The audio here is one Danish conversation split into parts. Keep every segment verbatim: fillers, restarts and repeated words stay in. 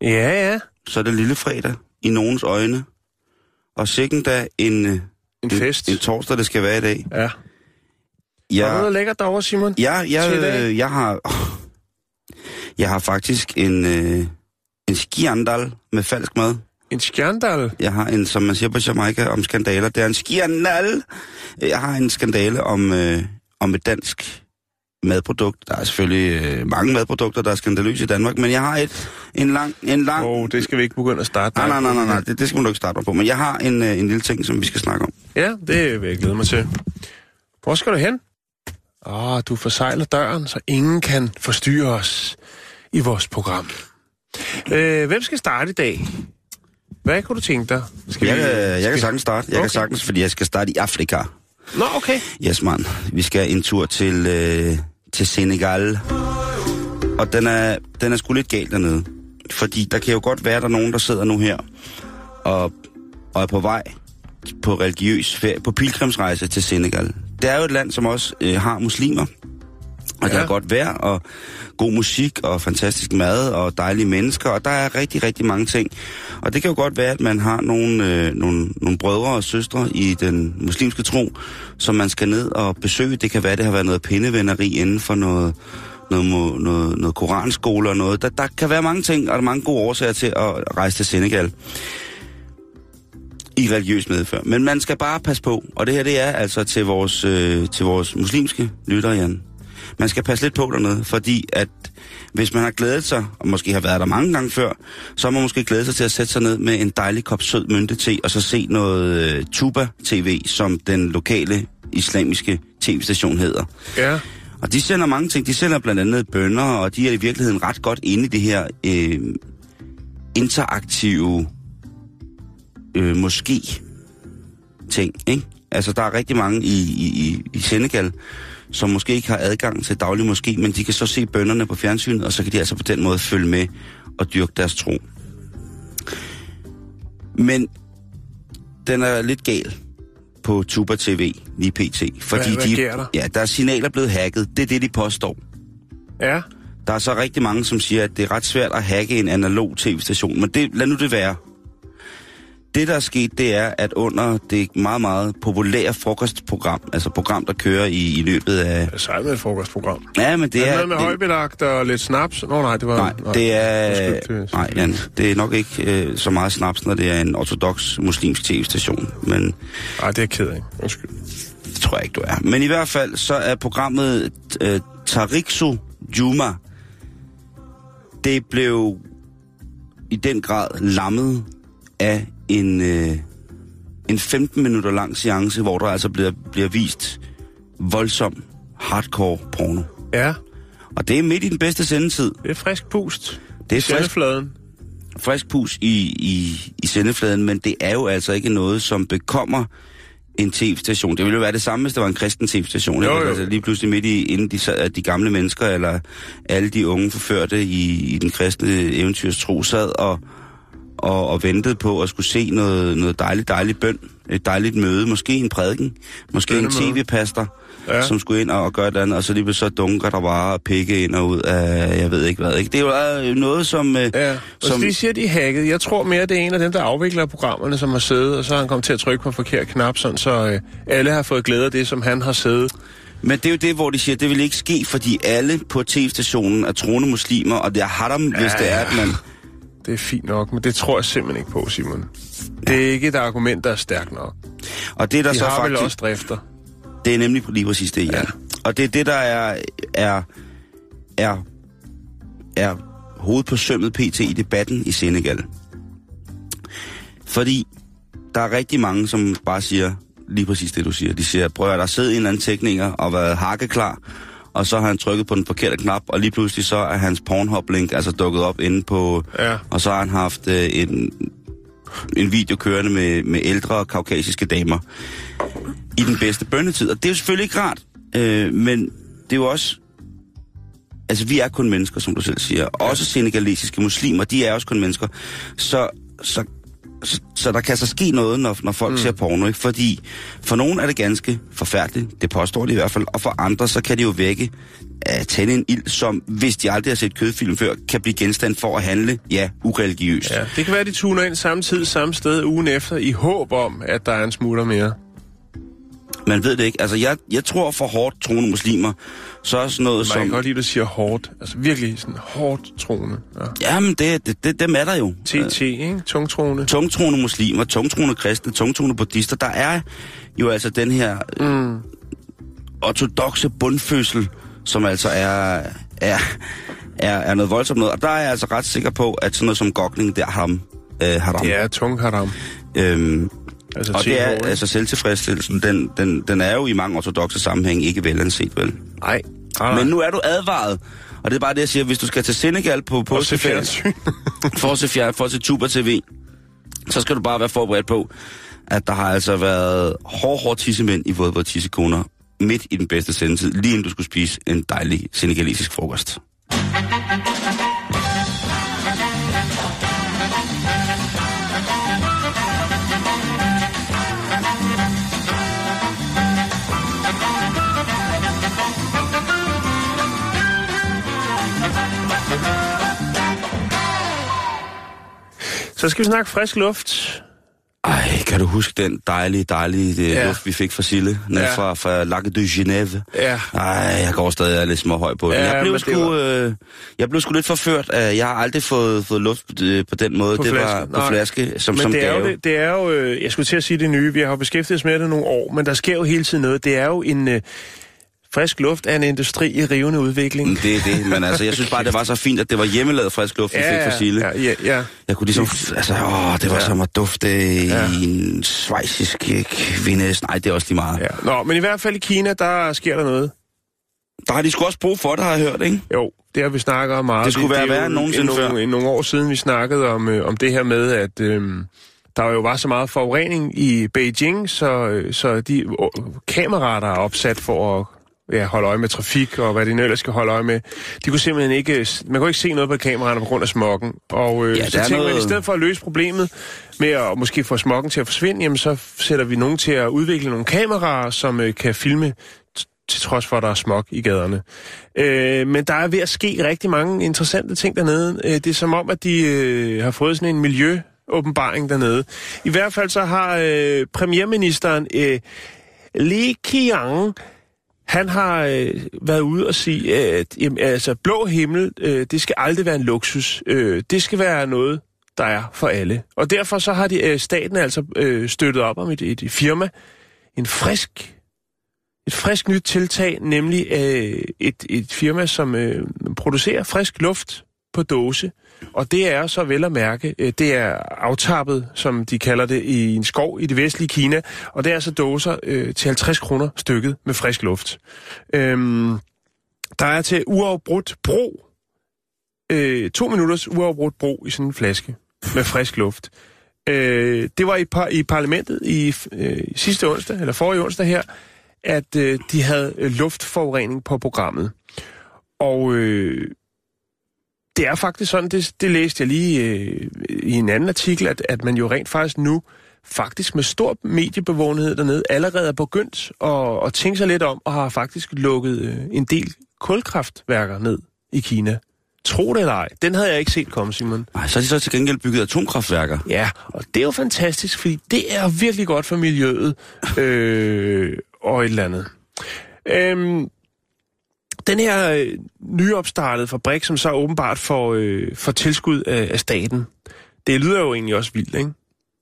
Ja, ja. Så er det lille fredag i nogens øjne. Og sikken da en, en, en, fest. en torsdag, det skal være i dag. Ja. Jeg, har du noget lækkert derovre, Simon? Ja, jeg, jeg, jeg har jeg har faktisk en, øh, en skjandal med falsk mad. En skjandal? Jeg har en, som man siger på Jamaica, om skandaler. Det er en skjandal. Jeg har en skandale om, øh, om et dansk madprodukt. Der er selvfølgelig øh, mange madprodukter, der er skandaløse i Danmark, men jeg har et en lang... en lang... Oh, det skal vi ikke begynde at starte. Nej, nej, nej, nej, nej. Det, det skal man nok ikke starte på, men jeg har en, øh, en lille ting, som vi skal snakke om. Ja, det vil jeg glæde mig til. Hvor skal du hen? Åh, oh, du forsegler døren, så ingen kan forstyrre os i vores program. Øh, hvem skal starte i dag? Hvad kunne du tænke dig? Skal jeg, vi, øh, jeg skal... kan sagtens starte. Jeg okay. kan sagtens, fordi jeg skal starte i Afrika. Nå, okay. Yes, man. Vi skal en tur til... Øh... til Senegal, og den er, den er sgu lidt galt dernede. Fordi der kan jo godt være, der nogen, der sidder nu her, og, og er på vej på religiøs ferie, på pilgrimsrejse til Senegal. Det er jo et land, som også øh, har muslimer, og ja. Der er godt vejr, og god musik, og fantastisk mad, og dejlige mennesker, og der er rigtig, rigtig mange ting. Og det kan jo godt være, at man har nogle, øh, nogle, nogle brødre og søstre i den muslimske tro, som man skal ned og besøge. Det kan være, det har været noget pindevenneri inden for noget, noget, noget, noget, noget koranskole og noget. Der, der kan være mange ting, og der er mange gode årsager til at rejse til Senegal i religiøs medfør. Men man skal bare passe på, og det her det er altså til vores, øh, til vores muslimske lyttere, Jan. Man skal passe lidt på dernede, fordi at hvis man har glædet sig, og måske har været der mange gange før, så har man måske glædet sig til at sætte sig ned med en dejlig kop sød myntete, og så se noget uh, Tuba T V, som den lokale islamiske tv-station hedder. Ja. Og de sender mange ting. De sender blandt andet bønner, og de er i virkeligheden ret godt inde i det her øh, interaktive øh, moské-ting, ikke? Altså, der er rigtig mange i, i, i Senegal, som måske ikke har adgang til daglig moské, men de kan så se bønnerne på fjernsynet, og så kan de altså på den måde følge med og dyrke deres tro. Men den er lidt gal på Tuba T V lige pt. Fordi hvad, hvad de, der? Ja, der er signaler blevet hacket. Det er det, de påstår. Ja. Der er så rigtig mange, som siger, at det er ret svært at hacke en analog tv-station, men det, lad nu det være. Det, der er sket, det er, at under det meget, meget populære frokostprogram, altså program, der kører i, i løbet af... Ja, sejt med et frokostprogram. Ja, men det er... er noget med det... højbelagt og lidt snaps? Nå, nej, det var... Nej, nej det er... Undskyld, nej, Jan, det er nok ikke øh, så meget snaps, når det er en ortodoks muslimsk tv-station, men... Nej, det er jeg ked af. Undskyld. Det tror jeg ikke, du er. Men i hvert fald, så er programmet øh, Tarikso Juma, det blev i den grad lammet af en, øh, en femten minutter lang seance, hvor der altså bliver, bliver vist voldsom hardcore porno. Ja. Og det er midt i den bedste sendetid. Det er frisk pust. Det er frisk, sendefladen. Frisk pust i, i, i sendefladen, men det er jo altså ikke noget, som bekommer en tv-station. Det ville jo være det samme, hvis der var en kristen tv-station. Jo, jo. Altså lige pludselig midt i, inden de, de gamle mennesker, eller alle de unge forførte i, i den kristne eventyrstro, sad og Og, og ventede på at skulle se noget, noget dejligt, dejligt bøn. Et dejligt møde. Måske en prædiken. Måske en tv-pastor, ja. Som skulle ind og, og gøre et andet. Og så lige blev så dunker der bare pikke ind og ud af, jeg ved ikke hvad. Ikke? Det er jo noget, som... Ja, og som... de siger, de hacket. Jeg tror mere, det er en af dem, der afvikler programmerne, som har siddet, og så har han kommet til at trykke på en forkert knap, sådan, så øh, alle har fået glæde af det, som han har siddet. Men det er jo det, hvor de siger, det vil ikke ske, fordi alle på tv-stationen er troende muslimer, og det er haram, ja. Hvis det er, at man... Det er fint nok, men det tror jeg simpelthen ikke på, Simon. Det er ikke et argument, der er stærkt nok. Og det, der de så har faktisk, vel også drifter. Det er nemlig lige præcis det, ja. Ja. Og det er det, der er, er, er, er hovedet på sømmet pt. I debatten i Senegal. Fordi der er rigtig mange, som bare siger lige præcis det, du siger. De siger, prøv at der sidder en eller anden tekniker og været hakkeklar og så har han trykket på den forkerte knap, og lige pludselig så er hans Pornhub-link altså dukket op inde på, ja. Og så har han haft øh, en, en video kørende med, med ældre kaukasiske damer i den bedste bønnetid. Og det er jo selvfølgelig ikke rart, øh, men det er jo også... Altså, vi er kun mennesker, som du selv siger. Også senegalesiske muslimer, de er også kun mennesker. Så, så, så, så der kan så ske noget, når, når folk mm. ser porno, ikke? Fordi for nogen er det ganske forfærdeligt, det påstår de i hvert fald, og for andre, så kan det jo vække at tænde en ild, som, hvis de aldrig har set kødfilm før, kan blive genstand for at handle, ja, ureligiøst. Ja, det kan være, de tuner ind samtidig samme sted ugen efter, i håb om, at der er en smutter mere. Man ved det ikke. Altså, jeg, jeg tror for hårdt troende muslimer, så er sådan noget man som... Man kan godt lide, at du siger hårdt. Altså, virkelig sådan hårdt troende. Ja. Jamen, det, det, det, dem er der jo. T T, ikke? Tungtroende. Tungtroende muslimer, tungtroende kristne, tungtroende buddhister. Der er jo altså den her mm. ortodokse bundfødsel, som altså er, er, er, er noget voldsomt noget. Og der er jeg altså ret sikker på, at sådan noget som gokning, det er haram. Øh, haram. Det er tung haram. Øhm... Altså og det er, år, altså selvtilfredsstillelsen, den, den, den er jo i mange ortodokse sammenhæng ikke velanset, vel? Nej. Men nu er du advaret, og det er bare det, jeg siger, hvis du skal til Senegal på påskeferien, for at se fjern, for at se Tuba T V, så skal du bare være forberedt på, at der har altså været hårde, hårde tissemænd i våde, våde tissekoner, midt i den bedste sendetid, lige inden du skulle spise en dejlig senegalesisk frokost. Så skal vi snakke frisk luft. Ej, kan du huske den dejlige, dejlige det ja. luft, vi fik fra Sille? Ned ja. fra, fra Lac de Genève. Ja. Ej, jeg går stadig lidt småhøj på den. Ja, jeg, blev sgu, var... øh, jeg blev sgu lidt forført. Jeg har aldrig fået, fået luft øh, på den måde. På det flaske. Var på nej. Flaske, som, men som det gave. Er jo, det er jo, øh, jeg skulle til at sige det nye, vi har jo beskæftiget os med det nogle år, men der sker jo hele tiden noget. Det er jo en... Øh, frisk luft er en industri i rivende udvikling. Det er det, men altså, jeg synes bare, det var så fint, at det var hjemmelavet frisk luft, vi ja, fik fra Sille. Ja, ja, ja. Jeg kunne ligesom, altså, åh, det var ja. som at dufte ja. i en schweizisk kvinde. Nej, det er også lige meget. Ja. Nå, men i hvert fald i Kina, der sker der noget. Der har de sgu også brug for det, har jeg hørt, ikke? Jo, det har vi snakket om meget. Det skulle det, være værre end nogensinde før. Nogle, nogle år siden, vi snakkede om, øh, om det her med, at... Øh, der jo var så meget forurening i Beijing, så, så de øh, kameraer, der er opsat for at... Ja, holde øje med trafik og hvad de ellers skal holde øje med. De kunne simpelthen ikke... Man kunne ikke se noget på kameraerne på grund af smoggen. Og øh, ja, så tænker noget... man, i stedet for at løse problemet med at måske få smoggen til at forsvinde, jamen så sætter vi nogen til at udvikle nogle kameraer, som øh, kan filme, t- til trods for, at der er smog i gaderne. Øh, men der er ved at ske rigtig mange interessante ting dernede. Øh, det er som om, at de øh, har fået sådan en miljøåbenbaring dernede. I hvert fald så har øh, premierministeren øh, Li Keqiang... Han har øh, været ude og sige, at jamen, altså, blå himmel, øh, det skal aldrig være en luksus. Øh, det skal være noget, der er for alle. Og derfor så har de, øh, staten altså øh, støttet op om et, et firma. En frisk, et frisk nyt tiltag, nemlig øh, et, et firma, som øh, producerer frisk luft på dåse. Og det er så vel at mærke, øh, det er aftappet, som de kalder det, i en skov i det vestlige Kina. Og det er så dåser øh, til halvtreds kroner stykket med frisk luft. Øhm, der er til uafbrudt brug, øh, to minutters uafbrudt brug i sådan en flaske med frisk luft. Øh, det var i, par, i parlamentet i øh, sidste onsdag, eller forrige onsdag her, at øh, de havde luftforurening på programmet. Og... Øh, Det er faktisk sådan, det, det læste jeg lige øh, i en anden artikel, at, at man jo rent faktisk nu, faktisk med stor mediebevågenhed dernede, allerede er begyndt at, at tænke sig lidt om, og har faktisk lukket øh, en del kulkraftværker ned i Kina. Tro det eller ej. Den havde jeg ikke set komme, Simon. Ej, så har de så til gengæld bygget atomkraftværker. Ja, og det er jo fantastisk, fordi det er virkelig godt for miljøet øh, og et eller andet. Øhm... Den her øh, nyopstartede fabrik, som så åbenbart får, øh, får tilskud af, af staten, det lyder jo egentlig også vildt, ikke?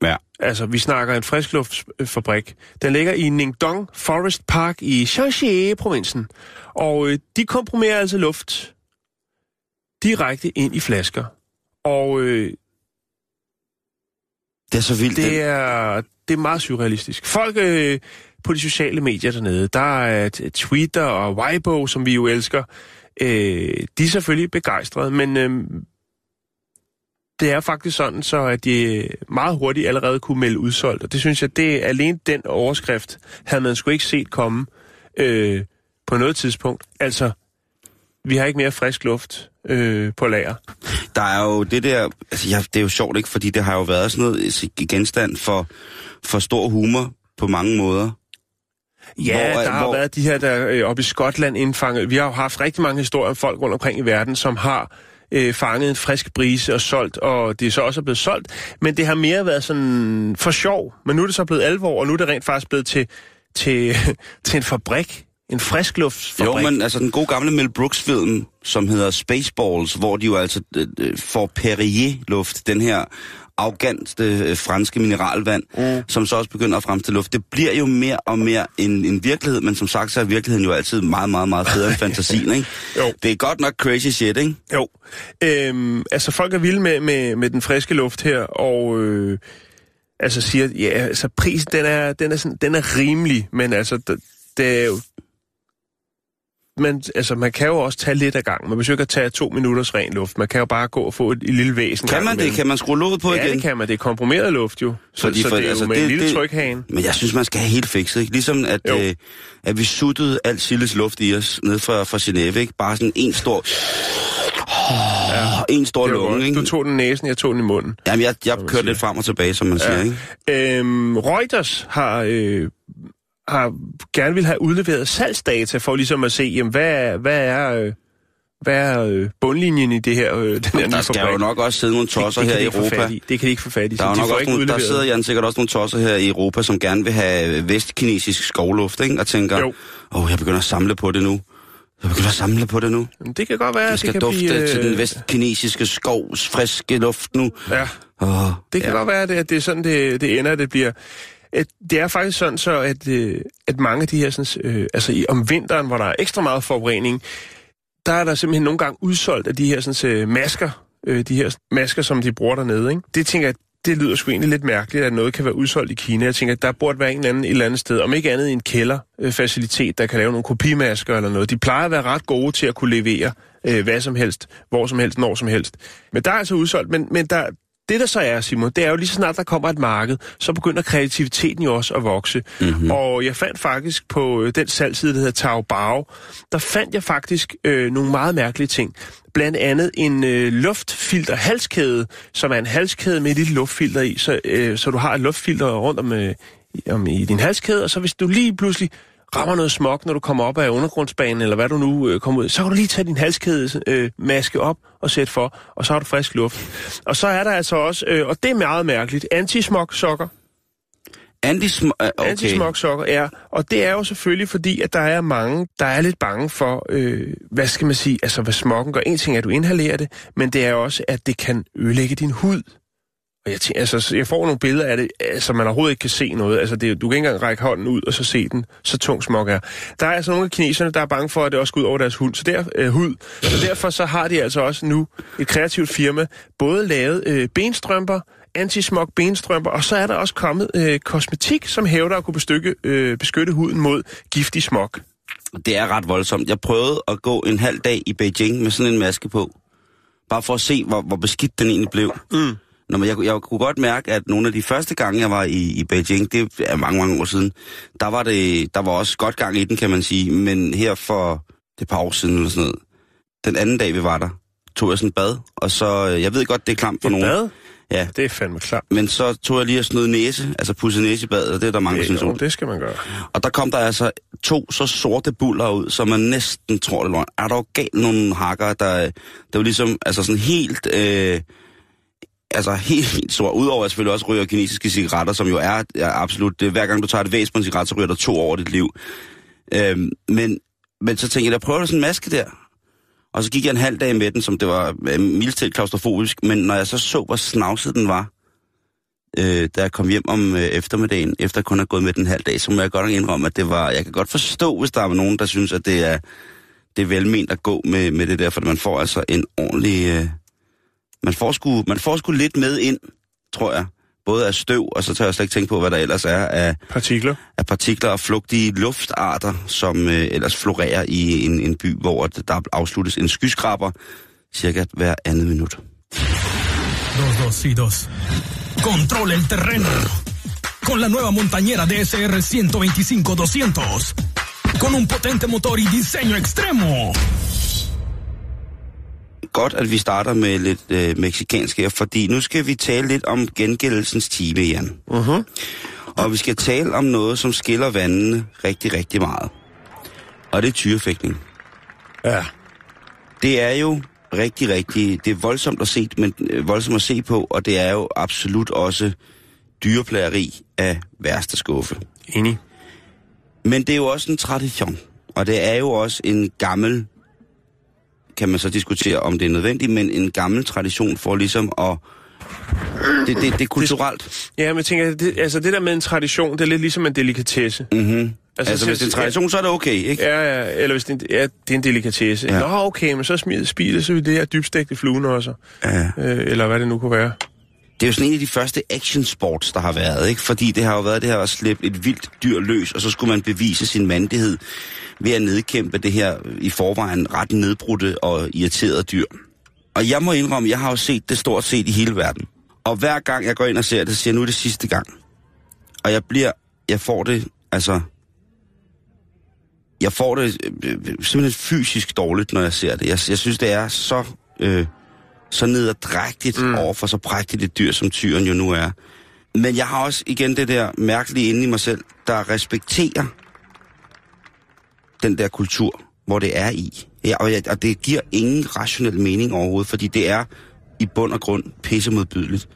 Ja. Altså, vi snakker en friskluftfabrik. Den ligger i Ningdong Forest Park i Shaanxi-provinsen. Og øh, de komprimerer altså luft direkte ind i flasker. Og øh, det er så vildt. Det er, det er meget surrealistisk. Folk... Øh, på de sociale medier dernede. Der er Twitter og Weibo, som vi jo elsker. Øh, de er selvfølgelig begejstrede, men øh, det er faktisk sådan, så at de meget hurtigt allerede kunne melde udsolgt. Og det synes jeg, det er alene den overskrift, havde man sgu ikke set komme øh, på noget tidspunkt. Altså, vi har ikke mere frisk luft øh, på lager. Der er jo det der, altså ja, det er jo sjovt, ikke? Fordi det har jo været sådan noget genstand for, for stor humor på mange måder. Ja, hvor, der har hvor... været de her, der øh, oppe i Skotland indfanget. Vi har jo haft rigtig mange historier om folk rundt omkring i verden, som har øh, fanget en frisk brise og solgt, og det er så også blevet solgt. Men det har mere været sådan for sjov, men nu er det så blevet alvor, og nu er det rent faktisk blevet til, til, til en fabrik. En friskluftsfabrik. Jo, men altså den gode gamle Mel Brooks-film, som hedder Spaceballs, hvor de jo altså øh, får Perrier-luft, den her arrogante øh, franske mineralvand, mm. som så også begynder at fremstille luft. Det bliver jo mere og mere en, en virkelighed, men som sagt, så er virkeligheden jo altid meget, meget, meget federe end fantasien, ikke? Jo. Det er godt nok crazy shit, ikke? Jo. Øhm, altså, folk er vilde med, med, med den friske luft her, og... Øh, altså siger, ja, altså prisen, den er, den er, sådan, den er rimelig, men altså, det, det er jo... Men altså, man kan jo også tage lidt af gangen. Man besøger at tage to minutters ren luft. Man kan jo bare gå og få et, et lille væsen. Kan man det? Imellem. Kan man skrue låget på ja, igen? Ja, det kan man. Det er komprimeret luft jo. Så, de, for, så det er altså, jo med det, en lille det, trykhane. Men jeg synes, man skal have helt fikset, ikke? Ligesom at, øh, at vi suttede alt Silles luft i os ned fra, fra Genève, ikke? Bare sådan en stor... Oh, ja. En stor lunge, ikke? Du tog den næsen, jeg tog den i munden. Jamen, jeg, jeg kørte siger. lidt frem og tilbage, som man ja. siger, ikke? Øhm, Reuters har... Øh, har gerne vil have udleveret salgsdata for ligesom at se, jamen, hvad er, hvad er, hvad er bundlinjen i det her? Den her der skal jo nok også sidde nogle tosser det, det her i Europa. I. Det kan de ikke få fat i. Der, er de nok også nogle, der sidder Jan sikkert også nogle tosser her i Europa, som gerne vil have vestkinesisk skovluft, ikke? Og tænker, åh, oh, jeg begynder at samle på det nu. Jeg begynder at samle på det nu. Det kan godt være, det skal det kan dufte blive, øh... til den vestkinesiske skovs friske luft nu. Ja, oh, det kan ja. godt være, at det er sådan, det, det ender, det bliver... Det er faktisk sådan så, at, at mange af de her, sådan, øh, altså om vinteren, hvor der er ekstra meget forurening, der er der simpelthen nogle gange udsolgt af de her sådan, masker, øh, de her masker, som de bruger dernede. Ikke? Det tænker jeg, det lyder sgu egentlig lidt mærkeligt, at noget kan være udsolgt i Kina. Jeg tænker, at der burde være en eller anden et eller andet sted, om ikke andet en kælderfacilitet, der kan lave nogle kopimasker eller noget. De plejer at være ret gode til at kunne levere øh, hvad som helst, hvor som helst, når som helst. Men der er altså udsolgt, men, men der... Det, der så er, Simon, det er jo lige så snart, der kommer et marked, så begynder kreativiteten jo også at vokse. Mm-hmm. Og jeg fandt faktisk på den salgside, der hedder Taobao, der fandt jeg faktisk øh, nogle meget mærkelige ting. Blandt andet en øh, luftfilter-halskæde, som er en halskæde med et lille luftfilter i, så, øh, så du har et luftfilter rundt om, øh, om i din halskæde, og så hvis du lige pludselig rammer noget smog, når du kommer op af undergrundsbanen, eller hvad du nu øh, kommer ud, så kan du lige tage din halskæde øh, maske op og sætte for, og så har du frisk luft. Og så er der altså også, øh, og det er meget mærkeligt, anti-smog-sokker. Anti-smog, okay. Anti-smog-sokker, ja. Og det er jo selvfølgelig fordi, at der er mange, der er lidt bange for, øh, hvad skal man sige, altså hvad smoggen gør. En ting er, at du inhalerer det, men det er også, at det kan ødelægge din hud. Og jeg, tænker, altså, jeg får nogle billeder af det, som altså, man overhovedet ikke kan se noget. Altså, det, du kan ikke engang række hånden ud og så se den, så tung smog er. Der er altså nogle af kineserne, der er bange for, at det også går ud over deres hud. Så, der, øh, hud. så derfor så har de altså også nu et kreativt firma, både lavet øh, benstrømper, anti-smog benstrømper, og så er der også kommet øh, kosmetik, som hævder at kunne bestykke, øh, beskytte huden mod giftig smog. Det er ret voldsomt. Jeg prøvede at gå en halv dag i Beijing med sådan en maske på, bare for at se, hvor, hvor beskidt den egentlig blev. Mm. Nå, men jeg, jeg kunne godt mærke, at nogle af de første gange, jeg var i, i Beijing, det er mange, mange år siden, der var, det, der var også godt gang i den, kan man sige. Men her for et par år siden eller sådan noget, den anden dag, vi var der, tog jeg sådan et bad. Og så, jeg ved godt, det er klamt for nogen. Et bad? Ja. Det er fandme klamt. Men så tog jeg lige at snøde næse, altså pudse næse i badet, og det er der mange, der synes om. Det skal man gøre. Og der kom der altså to så sorte buller ud, som man næsten tror, det løgn. Er der jo galt nogle hakker, der, der var ligesom altså sådan helt... Øh, Altså helt vildt stor. Udover at selvfølgelig også ryger kinesiske cigaretter, som jo er, er absolut... Hver gang du tager et væs på en cigaret, så ryger der to over dit liv. Øhm, men, men så tænkte jeg, der prøver du sådan en maske der. Og så gik jeg en halv dag med den, som det var øh, mildtæt klaustrofobisk. Men når jeg så så, hvor snavset den var, øh, da jeg kom hjem om øh, eftermiddagen, efter kun at have gået med den halv dag, så må jeg godt indrømme, at det var... Jeg kan godt forstå, hvis der er nogen, der synes, at det er, det er velment at gå med, med det der, for man får altså en ordentlig... Øh, Man får, sgu, man får sgu lidt med ind, tror jeg, både af støv, og så tør jeg slet ikke tænke på, hvad der ellers er af partikler, af partikler og flugtige luftarter, som øh, ellers florerer i en, en by, hvor der afsluttes en skyskraber cirka hver andet minut. dos, dos, dos. Control el terreno. Con la nueva montañera D S R et hundrede og femogtyve til to hundrede. Con un potente motor y diseño extremo. Godt, at vi starter med lidt øh, mexicansk her, fordi nu skal vi tale lidt om gengældelsens time, Jan. Uh-huh. Og vi skal tale om noget, som skiller vandene rigtig, rigtig meget. Og det er tyrefægtning. Ja. Det er jo rigtig, rigtig... Det er voldsomt at se, men, øh, voldsomt at se på, og det er jo absolut også dyreplageri af værste skuffe. Enig. Men det er jo også en tradition, og det er jo også en gammel... kan man så diskutere, om det er nødvendigt, men en gammel tradition for ligesom at... Det, det, det er kulturelt. Ja, men jeg tænker, det, altså det der med en tradition, det er lidt ligesom en delikatesse. Mm-hmm. Altså, altså hvis det er en tradition, så er det okay, ikke? Ja, ja, eller hvis det er, ja, det er en delikatesse. Ja. Nå, okay, men så spiser vi det her dybstægte fluen også. Ja. Øh, eller hvad det nu kunne være. Det er jo sådan en af de første action sports, der har været, ikke? Fordi det har jo været det her at slippe et vildt dyr løs, og så skulle man bevise sin mandighed ved at nedkæmpe det her i forvejen ret nedbrudte og irriterede dyr. Og jeg må indrømme, jeg har jo set det stort set i hele verden. Og hver gang jeg går ind og ser det, siger jeg, nu er det sidste gang. Og jeg bliver, jeg får det, altså, jeg får det øh, simpelthen fysisk dårligt, når jeg ser det. Jeg, jeg synes, det er så... Øh, så nederdrægtigt mm. over for så prægtigt et dyr, som tyren jo nu er. Men jeg har også igen det der mærkelige inde i mig selv, der respekterer den der kultur, hvor det er i. Ja, og, jeg, og det giver ingen rationel mening overhovedet, fordi det er i bund og grund pissemodbydeligt.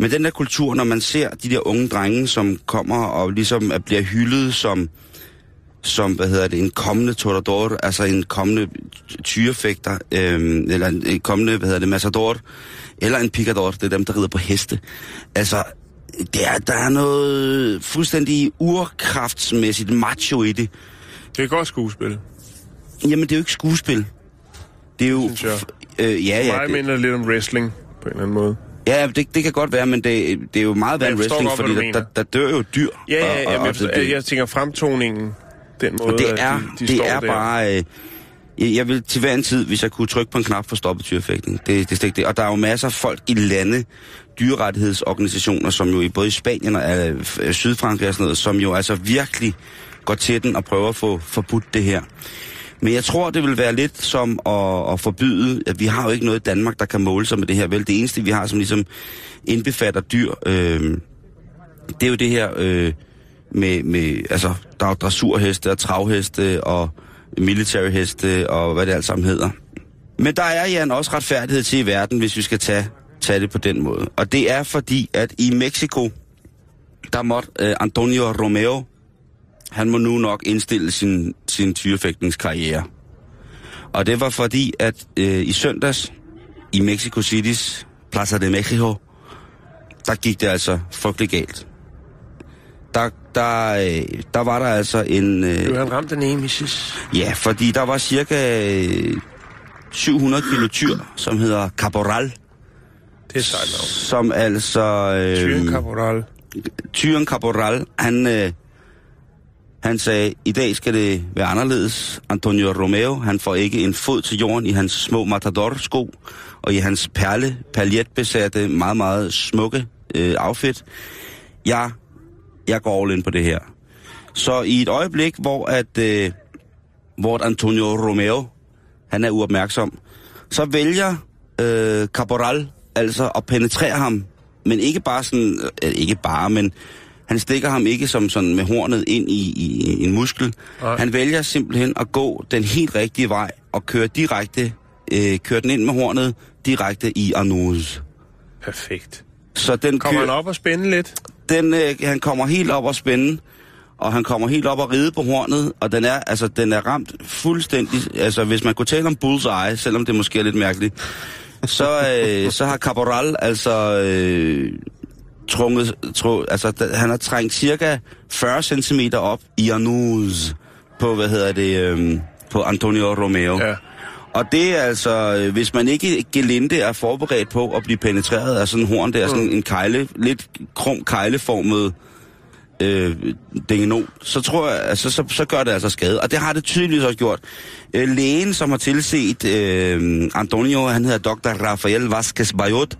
Men den der kultur, når man ser de der unge drenge, som kommer og ligesom bliver hyldet som... som, hvad hedder det, en kommende torador, altså en kommende tyrefægter, øh, eller en kommende, hvad hedder det, matador, eller en picador, det er dem, der rider på heste. Altså, det er, der er noget fuldstændig urkraftsmæssigt macho i det. Det er godt skuespil. Jamen, det er jo ikke skuespil. Det er jo... F- øh, ja, ja. For mig det, minder lidt om wrestling, på en eller anden måde. Ja, det, det kan godt være, men det, det er jo meget værre end wrestling, godt, fordi der, der, der dør jo dyr. Ja, ja, ja, og, og, jamen, og det, jeg, jeg tænker fremtoningen... Den måde, og det er, de, de det er bare... Øh, jeg, jeg vil til hver en tid, hvis jeg kunne trykke på en knap for at stoppe tyrefægtning. Det, det er ikke det. Og der er jo masser af folk i lande, dyrerettighedsorganisationer, som jo i både i Spanien og øh, Sydfrankrig og sådan noget, som jo altså virkelig går til den og prøver at få forbudt det her. Men jeg tror, det vil være lidt som at, at forbyde, at vi har jo ikke noget i Danmark, der kan måle sig med det her. Vel, det eneste, vi har, som ligesom indbefatter dyr, øh, det er jo det her... Øh, Med, med, altså, der er jo dressurheste og travheste og militærheste og hvad det alt sammen hedder. Men der er, Jan, også retfærdighed til i verden, hvis vi skal tage, tage det på den måde. Og det er fordi, at i Mexico, der måtte øh, Antonio Romero, han må nu nok indstille sin, sin tyrefægtningskarriere. Og det var fordi, at øh, i søndags, i Mexico City's Plaza de Mexico, der gik det altså frygtelig galt. Der, der, der var der altså en... Du har ramt den emesis. Ja, fordi der var cirka syv hundrede kilo tyr, som hedder caporal. Det er sejt nok. Som altså... Tyren øh, caporal. Tyren caporal, han, øh, han sagde, i dag skal det være anderledes. Antonio Romeo, han får ikke en fod til jorden i hans små matador-sko, og i hans perle, paljetbesatte, meget, meget smukke øh, outfit. Jeg... Jeg går all in på det her. Så i et øjeblik, hvor at øh, hvor Antonio Romeo, han er uopmærksom, så vælger øh, Caporal altså at penetrere ham, men ikke bare sådan, øh, ikke bare, men han stikker ham ikke som sådan med hornet ind i, i, i en muskel. Nej. Han vælger simpelthen at gå den helt rigtige vej og køre direkte, øh, køre den ind med hornet direkte i anus. Perfekt. Så den kommer kører, han op og spænder lidt. Den, øh, han kommer helt op og spænde, og han kommer helt op og ride på hornet, og den er, altså, den er ramt fuldstændig, altså hvis man kunne tale om bullseye, selvom det måske er lidt mærkeligt, så, øh, så har Caporal altså øh, trunget, tru, altså d- han har trængt cirka fyrre centimeter op i anus på, hvad hedder det, øh, på Antonio Romeo. Ja. Og det er altså, hvis man ikke gelinde er forberedt på at blive penetreret af sådan en horn der, mm. sådan en kejle, lidt krum kejleformet øh, dingenol, så tror jeg, altså, så, så gør det altså skade. Og det har det tydeligvis også gjort. Øh, lægen, som har tilset øh, Antonio, han hedder doktor Rafael Vázquez Bayot,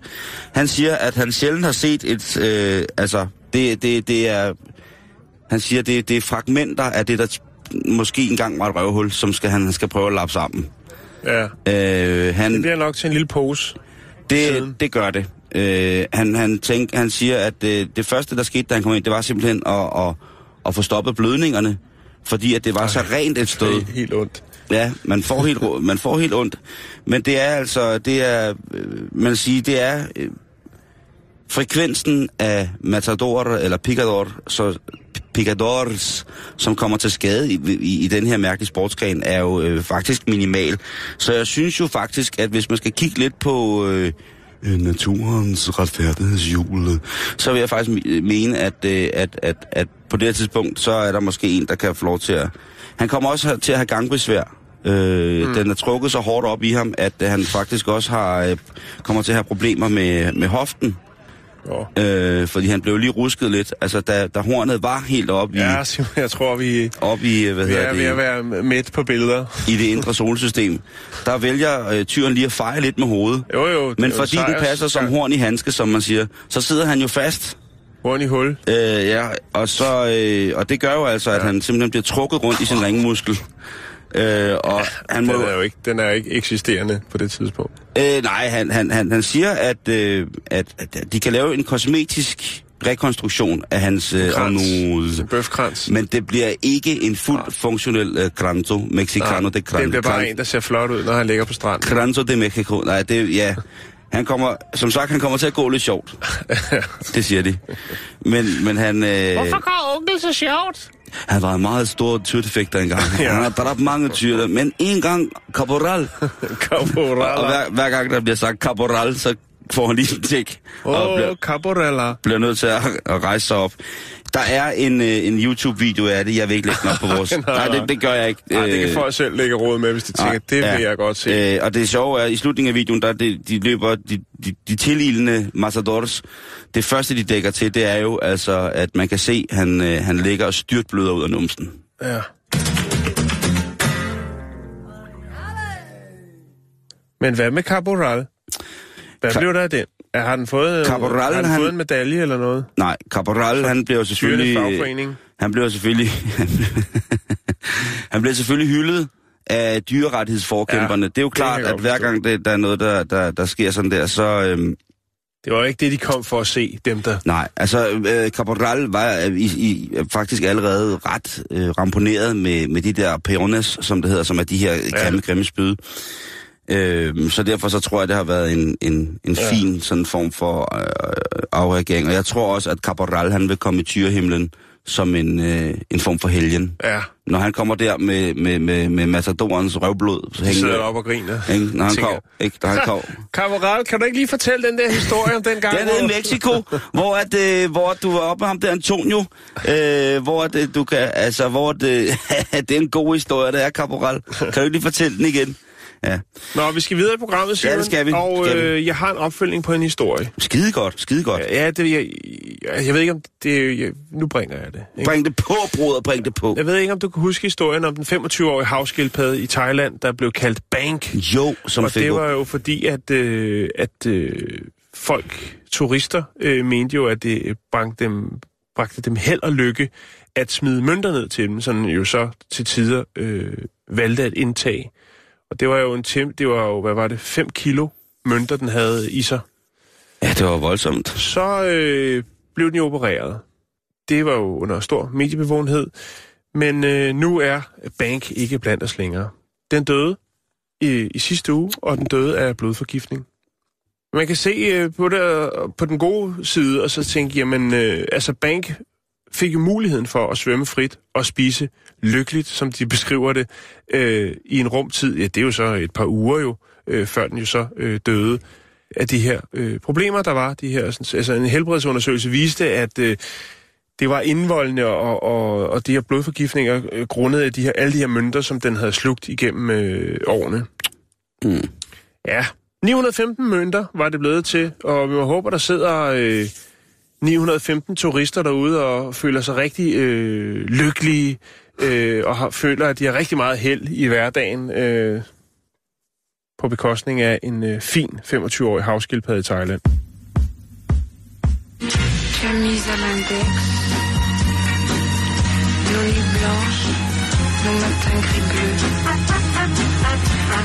han siger, at han sjældent har set et, øh, altså, det, det, det er, han siger, det, det er fragmenter af det, der t- måske engang var et røvhul, som skal, han skal prøve at lappe sammen. Ja. Øh, han, det bliver nok til en lille pose. Det, det gør det. Øh, han, han, tænk, han siger, at det, det første, der skete, da han kom ind, det var simpelthen at, at, at få stoppet blødningerne, fordi at det var Ej, så rent et stød. Det er helt ondt. Ja, man får helt, man får helt ondt. Men det er altså, det er, man siger, det er øh, frekvensen af matadorer eller picador, så picadors, som kommer til skade i, i, i den her mærkelige sportsgren, er jo øh, faktisk minimal. Så jeg synes jo faktisk, at hvis man skal kigge lidt på øh, naturens retfærdighedshjul, så vil jeg faktisk mene, at, øh, at, at, at på det her tidspunkt, så er der måske en, der kan få lov til at... Han kommer også til at have gangbesvær. Øh, mm. Den er trukket så hårdt op i ham, at han faktisk også har øh, kommer til at have problemer med, med hoften. Ja. Øh, fordi han blev lige rusket lidt. Altså, da, da hornet var helt op i... Ja, jeg tror, vi, op i, hvad vi hedder er det, ved at være midt på billeder. I det indre solsystem. Der vælger øh, tyren lige at feje lidt med hovedet. Jo, jo. Men fordi jo, den passer som horn i handske, som man siger, så sidder han jo fast. Horn i hul. Øh, ja, og, så, øh, og det gør jo altså, at ja. han simpelthen bliver trukket rundt i sin ringmuskel. Øh, og ja, han må... den, er jo ikke, den er ikke eksisterende på det tidspunkt. Øh, nej, han, han, han, han siger, at, øh, at, at de kan lave en kosmetisk rekonstruktion af hans øh, ornose. En bøfkrans. Men det bliver ikke en fuldt ja. funktionel øh, granzo, mexicano nej, de granzo. Det bliver bare granzo. En, der ser flot ud, når han ligger på stranden. Granzo de Mexico. Nej, det, ja. Han kommer, som sagt, han kommer til at gå lidt sjovt. Det siger de. Men, men han... Øh... Hvorfor går onkel så sjovt? Han var en meget stor tyrtefægter engang. Ja. Han har dræbt mange tyrter, men en gang caporal. Caporal. Og hver, hver gang der bliver sagt caporal, så får han lige en tæk. Åh, oh, caporala. Bliver nødt til at, at rejse sig op. Der er en, øh, en YouTube-video af det, jeg vil ikke lægge den op på vores... nej, nej, nej, det, det gør jeg ikke. Nej, det kan folk selv lægge råd med, hvis de tænker, nej, det ja. vil jeg godt se. Øh, og det sjove er, at i slutningen af videoen, der de, de løber de, de, de tilildende matadores. Det første, de dækker til, det er jo altså, at man kan se, at han, øh, han ligger og styrtbløder ud af numsen. Ja. Men hvad med Caporal? Hvad Ka- blev der af det? Har den fået, Caporal, har den fået han, en medalje eller noget? Nej, Caporal, han blev selvfølgelig... Fagforening. Han blev selvfølgelig... han blev selvfølgelig hyldet af dyrerettighedsforkæmperne. Ja, det er jo klart, at hver gang det, der er noget, der, der, der sker sådan der, så... Øhm, det var ikke det, de kom for at se, dem der... Nej, altså, øh, Caporal var øh, i, i, faktisk allerede ret øh, ramponeret med, med de der peones, som det hedder, som er de her ja. grimme, grimme spyd. Så derfor så tror jeg, det har været en, en, en ja. fin sådan form for øh, afreagering. Og jeg tror også, at Caporal, han vil komme i tyrehimlen som en, øh, en form for helgen. Ja. Når han kommer der med, med, med, med matadorens røvblod... Så hænger op og griner. Ikke? Når han kommer. Caporal, Caporal, kan du ikke lige fortælle den der historie om den gang? Den er i Mexico, hvor, at, øh, hvor du var oppe med ham der, Antonio. Øh, hvor at, du kan... Altså, hvor at, øh, det er en god historie, det er, Caporal. Kan du ikke lige fortælle den igen? Ja. Nå, vi skal videre i programmet, Simon, ja, det skal vi. og øh, skal vi. jeg har en opfølgning på en historie. Skide godt, skide godt. Ja, ja det, jeg, jeg, jeg ved ikke om det, jeg, nu bringer jeg det. Ikke? Bring det på, broder, bring det på. Jeg ved ikke om du kan huske historien om den femogtyve-årige havskildpadde i Thailand, der blev kaldt Bank. Jo, som og fik det var jo fordi, at, øh, at øh, folk, turister, øh, mente jo, at det bragte dem, bragte dem held og lykke at smide mønter ned til dem, sådan jo så til tider øh, valgte at indtage. Og det var jo en tim, det var jo, hvad var det, fem kilo mønter, den havde i sig. Ja, det var voldsomt. Så øh, blev den jo opereret. Det var jo under stor mediebevågenhed. Men øh, nu er Bank ikke blandt os længere. Den døde i, i sidste uge, og den døde af blodforgiftning. Man kan se øh, på, der, på den gode side, og så tænke, jamen, øh, altså Bank fik jo muligheden for at svømme frit og spise lykkeligt, som de beskriver det, øh, i en rumtid. Ja, det er jo så et par uger jo, øh, før den jo så øh, døde af de her øh, problemer, der var. De her, sådan, altså en helbredsundersøgelse viste, at øh, det var indvoldende, og, og, og de her blodforgiftninger øh, grundede af de her, alle de her mønter, som den havde slugt igennem øh, årene. Mm. Ja, ni hundrede og femten mønter var det blevet til, og vi håber, der sidder øh, ni hundrede og femten turister derude og føler sig rigtig øh, lykkelige, øh, og har, føler, at de har rigtig meget held i hverdagen, øh, på bekostning af en øh, fin femogtyve-årig havskildpadde i Thailand.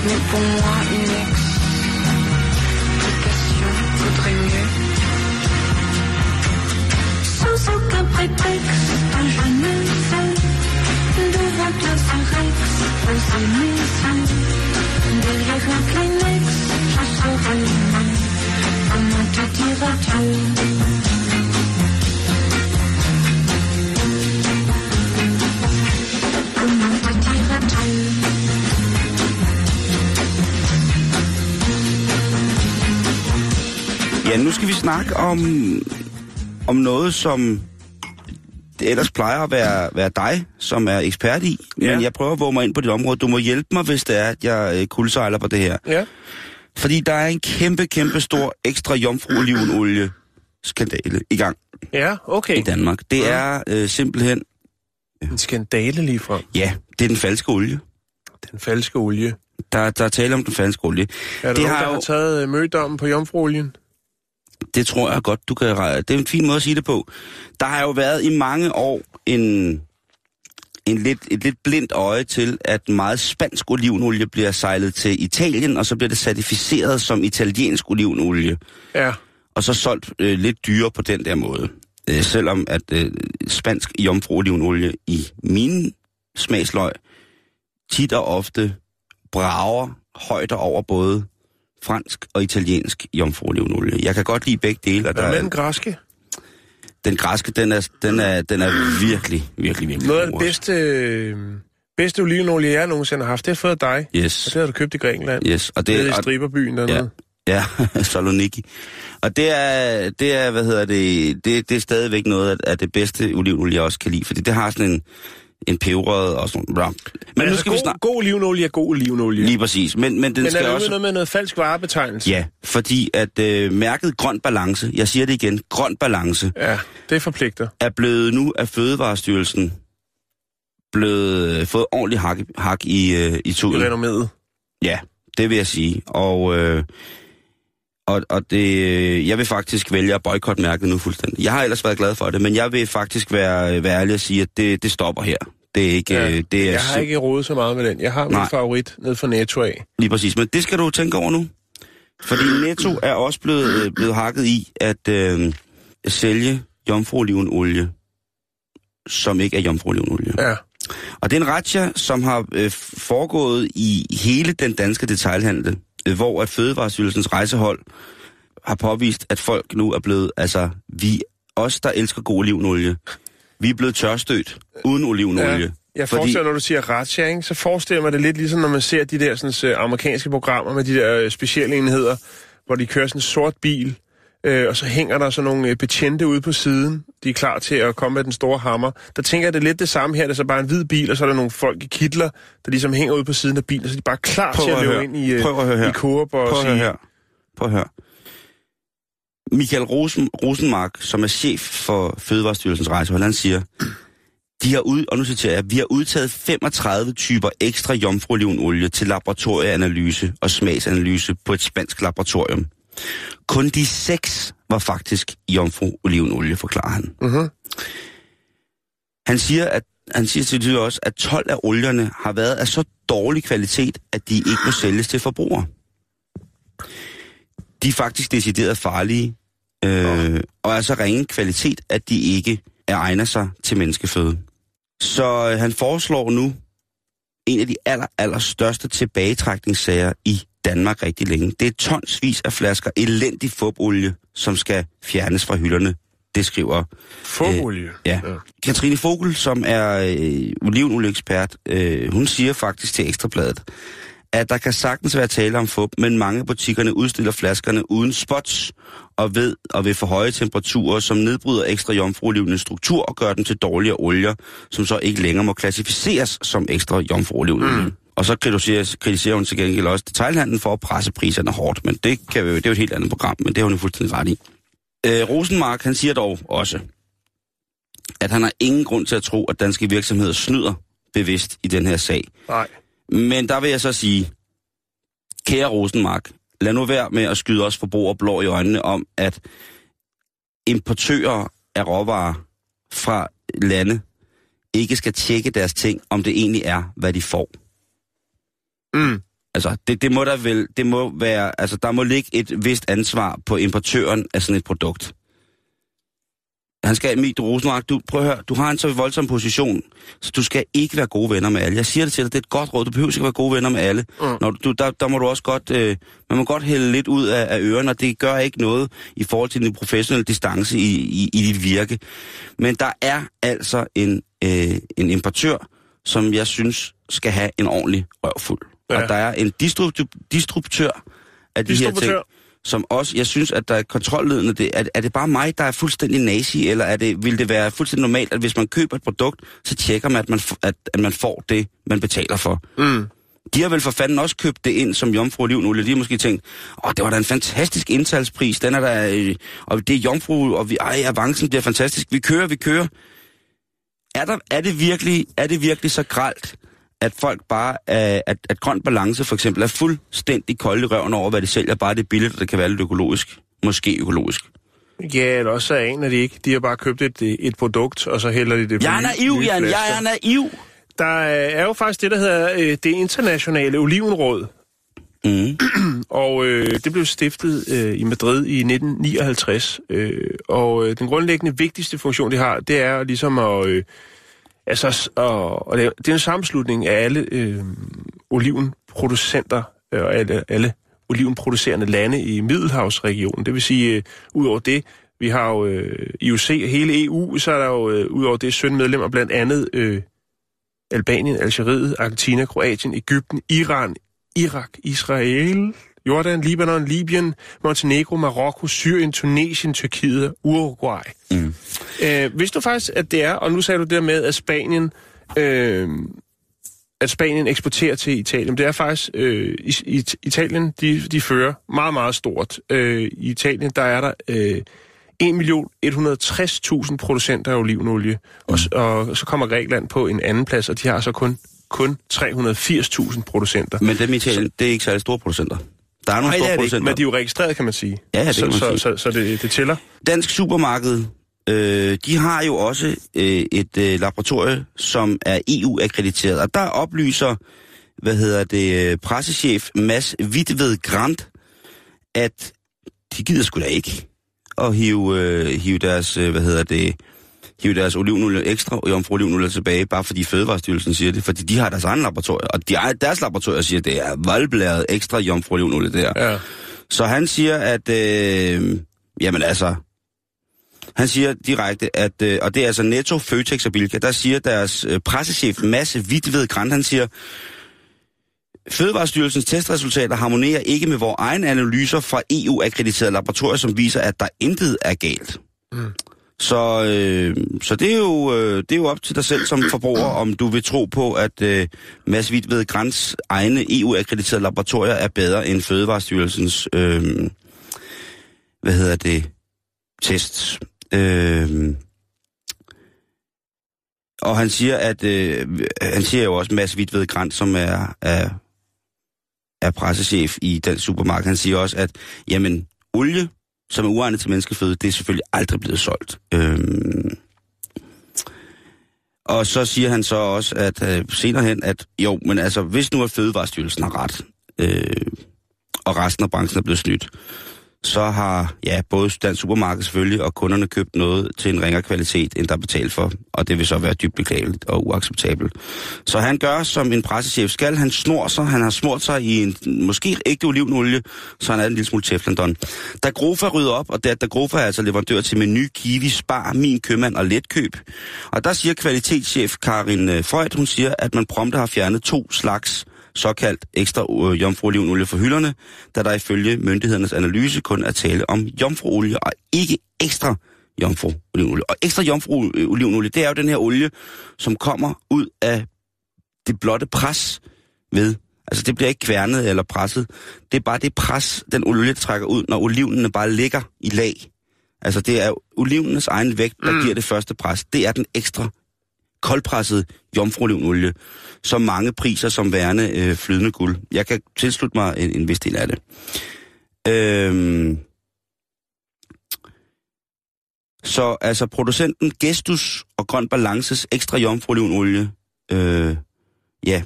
Mais pour moi, une explication vaudrait mieux. Sans aucun prétexte, un je ne sais. Devant classe un rex, un samissant. Derrière un Kleenex, j'en serai le même. Maman te dira tout. Ja, nu skal vi snakke om, om noget, som det ellers plejer at være, være dig, som er ekspert i. Men ja. Jeg prøver at våge mig ind på dit område. Du må hjælpe mig, hvis det er, at jeg kuldsejler på det her. Ja. Fordi der er en kæmpe, kæmpe stor ekstra jomfruolivenolie-skandale i gang. Ja, okay. I Danmark. Det er øh, simpelthen... En skandale lige fra. Ja, det er den falske olie. Den falske olie. Der, der er tale om den falske olie. Er der det nogen, har der jo... har taget mødommen på jomfruolien? Det tror jeg godt, du kan rejse. Det er en fin måde at sige det på. Der har jo været i mange år en, en lidt, et lidt blindt øje til, at meget spansk olivenolie bliver sejlet til Italien, og så bliver det certificeret som italiensk olivenolie. Ja. Og så solgt øh, lidt dyre på den der måde. Øh, selvom at øh, spansk jomfruolivenolie i mine smagsløg tit og ofte brager højder over både fransk og italiensk jomfruolivenolie. Jeg kan godt lide begge dele. Og der er den græske? Den græske, den er, den er, den er virkelig, virkelig, virkelig. Noget af det bedste, bedste olivenolie, jeg nogensinde har haft, det har fået dig. Yes. Og det har du købt i Grækenland. Yes. Og det, det er i Striberbyen dernede. Ja, ja. Saloniki. Og det er, det er, hvad hedder det, det, det er stadigvæk noget af det bedste olivenolie, jeg også kan lide. Fordi det har sådan en... en peberrød og sådan noget. Men altså, nu skal god, vi snart... god olivenolie er god olivenolie. Lige præcis. Men, men, den men skal er det også... noget med noget falsk varebetegnelse? Ja, fordi at øh, mærket grøn balance, jeg siger det igen, grøn balance... Ja, det forpligter. ...er blevet nu af Fødevarestyrelsen blevet øh, fået ordentlig hak, hak i, øh, i tuden. I renommet. Ja, det vil jeg sige. Og, øh, og, og det... Jeg vil faktisk vælge at boykotte mærket nu fuldstændig. Jeg har ellers været glad for det, men jeg vil faktisk være, være ærlig og sige, at det, det stopper her. Det er ikke, ja, det er jeg har ikke rodet så meget med den. Jeg har min favorit ned fra Netto af. Lige præcis, men det skal du tænke over nu. Fordi Netto er også blevet, blevet hakket i at øh, sælge jomfruolivenolie, som ikke er jomfruolivenolie. Ja. Og det er en razzia, som har øh, foregået i hele den danske detailhandel, øh, hvor at Fødevarestyrelsens rejsehold har påvist, at folk nu er blevet, altså vi, os der elsker god olivenolie, vi er blevet tørstødt uden olivenolie. Ja, jeg forestiller, fordi... når du siger razzia, ikke? Så forestiller mig det lidt ligesom, når man ser de der sådan, amerikanske programmer med de der specielle enheder, hvor de kører sådan en sort bil, øh, og så hænger der sådan nogle betjente ude på siden. De er klar til at komme med den store hammer. Der tænker jeg, det er lidt det samme her. Det er så bare en hvid bil, og så er der nogle folk i kitler, der ligesom hænger ude på siden af bilen, og så er de bare klar Prøv til at, at løbe ind i Coop og sige... Prøv at høre her. Prøv at høre. Michael Rosen, Rosenmark, som er chef for Fødevarestyrelsens rejsehold, han siger, de har ud, og nu citerer jeg, vi har udtaget femogtredive typer ekstra jomfruolivenolie til laboratorieanalyse og smagsanalyse på et spansk laboratorium. Kun de seks var faktisk jomfruolivenolie, forklarer han. Uh-huh. Han siger, at han siger til det også, at tolv af olierne har været af så dårlig kvalitet, at de ikke må sælges til forbrugere. De er faktisk decideret farlige, øh, og er så ringe kvalitet, at de ikke egner sig til menneskeføde. Så øh, han foreslår nu en af de aller, aller største tilbagetrækningssager i Danmark rigtig længe. Det er tonsvis af flasker elendig fubolie, som skal fjernes fra hylderne. Det skriver... Fubolie? Øh, ja. ja. Katrine Fogel, som er øh, olivenolieekspert, øh, hun siger faktisk til Ekstrabladet, at der kan sagtens være tale om fup, men mange butikkerne udstiller flaskerne uden spots og ved og ved for høje temperaturer, som nedbryder ekstra jomfruolivens struktur og gør dem til dårligere olier, som så ikke længere må klassificeres som ekstra jomfruoliven. Mm. Og så kritiserer, kritiserer hun til gengæld også detailhandlen for at presse priserne hårdt, men det, kan vi, det er jo et helt andet program, men det har hun jo fuldstændig ret i. Øh, Rosenmark, han siger dog også, at han har ingen grund til at tro, at danske virksomheder snyder bevidst i den her sag. Nej. Men der vil jeg så sige, kære Rosenmark, lad nu være med at skyde os forbrugere blå i øjnene om, at importører af råvarer fra lande ikke skal tjekke deres ting, om det egentlig er, hvad de får. Mm. Altså, det, det må der vel, det må være, altså, der må ligge et vist ansvar på importøren af sådan et produkt. Han skal, Emil Rosenmark, du, prøv at høre, du har en så voldsom position, så du skal ikke være gode venner med alle. Jeg siger det til dig, det er et godt råd, du behøver ikke være gode venner med alle. Mm. Når du, der, der må du også godt, øh, man må godt hælde lidt ud af, af ørerne, og det gør ikke noget i forhold til din professionelle distance i, i, i dit virke. Men der er altså en, øh, en importør, som jeg synes skal have en ordentlig røvfuld. Ja. Og der er en distrib- distributør af de distributør. her ting, som også, jeg synes, at der er kontrolledende. Det, er, er det bare mig, der er fuldstændig nazi, eller er det, vil det være fuldstændig normalt, at hvis man køber et produkt, så tjekker man, at man, f- at, at man får det, man betaler for? Mm. De har vel for fanden også købt det ind som jomfruolivenolie. De har måske tænkt, åh, det var da en fantastisk indtalspris, den er der, øh, og det er jomfru, og vi, ej, avancen bliver fantastisk, vi kører, vi kører. Er, der, er, det, virkelig, er det virkelig så grelt, at folk bare, at, at Grøn Balance for eksempel er fuldstændig kolde i røven over, hvad de sælger, bare det er billigt, og det kan være lidt økologisk. Måske økologisk. Ja, eller også aner de ikke. De har bare købt et, et produkt, og så hælder de det. Jeg er naiv, Jan. Jeg er naiv. Der er jo faktisk det, der hedder det internationale olivenråd. Mm. og øh, det blev stiftet øh, i Madrid i nitten nioghalvtreds. Øh, og øh, den grundlæggende vigtigste funktion, det har, det er ligesom at... Øh, Altså, og, og det er en sammenslutning af alle øh, olivenproducenter og øh, alle, alle olivenproducerende lande i Middelhavsregionen. Det vil sige, øh, ud over det, vi har jo øh, I O C og hele E U, så er der jo øh, ud over det sytten medlemmer, blandt andet øh, Albanien, Algeriet, Argentina, Kroatien, Egypten, Iran, Irak, Israel, Jordan, Libanon, Libyen, Montenegro, Marokko, Syrien, Tunesien, Tyrkiet, Uruguay. Mm. Øh, vidste du faktisk, at det er, og nu sagde du det der med, at Spanien, øh, at Spanien eksporterer til Italien. Det er faktisk, øh, It- Italien, de, de fører meget, meget stort. Øh, I Italien, der er der øh, en million et hundrede og tres tusind producenter af olivenolie, mm. og, og så kommer Grækenland på en anden plads, og de har så kun, kun tre hundrede og firs tusind producenter. Men dem i Italien, så, det er ikke særlig store producenter. Der er nogle Ej, store er producenter. Ikke, men de er jo registreret, kan man sige. Ja, det så, kan man så, sige. Så, så, så det, det tæller. Dansk Supermarked, øh, de har jo også øh, et øh, laboratorie, som er E U-akkrediteret. Og der oplyser, hvad hedder det, pressechef Mads Hvidtved Grant, at de gider sgu da ikke at hive, øh, hive deres, øh, hvad hedder det, hive deres olivenolie ekstra og jomfruolivenolie tilbage, bare fordi Fødevarestyrelsen siger det, fordi de har deres egen laboratorier, og de, deres laboratorier siger, at det er voldblæret ekstra jomfruolivenolie der. Ja. Så han siger, at, øh, jamen altså, han siger direkte, at, øh, og det er altså Netto, Føtex og Bilka, der siger deres øh, pressechef Mads Hvidtved Grant, han siger, Fødevarestyrelsens testresultater harmonerer ikke med vores egne analyser fra E U-akkrediterede laboratorier, som viser, at der intet er galt. Mm. Så, øh, så det, er jo, øh, det er jo op til dig selv som forbruger, om du vil tro på, at øh, Mads Hvidtved Grants egne E U-akkrediterede laboratorier er bedre end Fødevarestyrelsens øh, hvad hedder det, test. Øh, og han siger, at, øh, han siger jo også Mads Hvidtved Grant, som er, er, er pressechef i den supermarked, han siger også, at jamen, olie, som er uegnet til menneskeføde, det er selvfølgelig aldrig blevet solgt. Øhm. Og så siger han så også, at øh, senere hen, at jo, men altså, hvis nu at Fødevarestyrelsen har ret, øh, og resten af branchen er blevet snydt, så har, ja, både Dansk Supermarked selvfølgelig, og kunderne købt noget til en ringere kvalitet, end der er betalt for, og det vil så være dybt beklageligt og uacceptabelt. Så han gør, som en pressechef skal, han snor sig, han har smurt sig i en måske ægte olivenolie, så han er en lille smule teflondon. Da Grofa rydder op, og da Grofa er altså leverandør til Meny, Kiwi, Spar, Min Købmand og Letkøb, og der siger kvalitetschef Karin Freud, hun siger, at man prompte har fjernet to slags såkaldt ekstra øh, jomfruolivenolie for hylderne, da der ifølge myndighedernes analyse kun er tale om jomfruolie og ikke ekstra jomfruolivenolie. Og ekstra jomfruolivenolie, det er jo den her olie, som kommer ud af det blotte pres ved. Altså det bliver ikke kværnet eller presset. Det er bare det pres, den olie trækker ud, når olivenene bare ligger i lag. Altså det er olivenes egen vægt, der mm. giver det første pres. Det er den ekstra koldpressede jomfruolivenolie, som mange priser som værende øh, flydende guld. Jeg kan tilslutte mig en, en vis del af det. Øhm Så altså producenten Gestus og Grøn Balances ekstra jomfruolivenolie, øh, ja,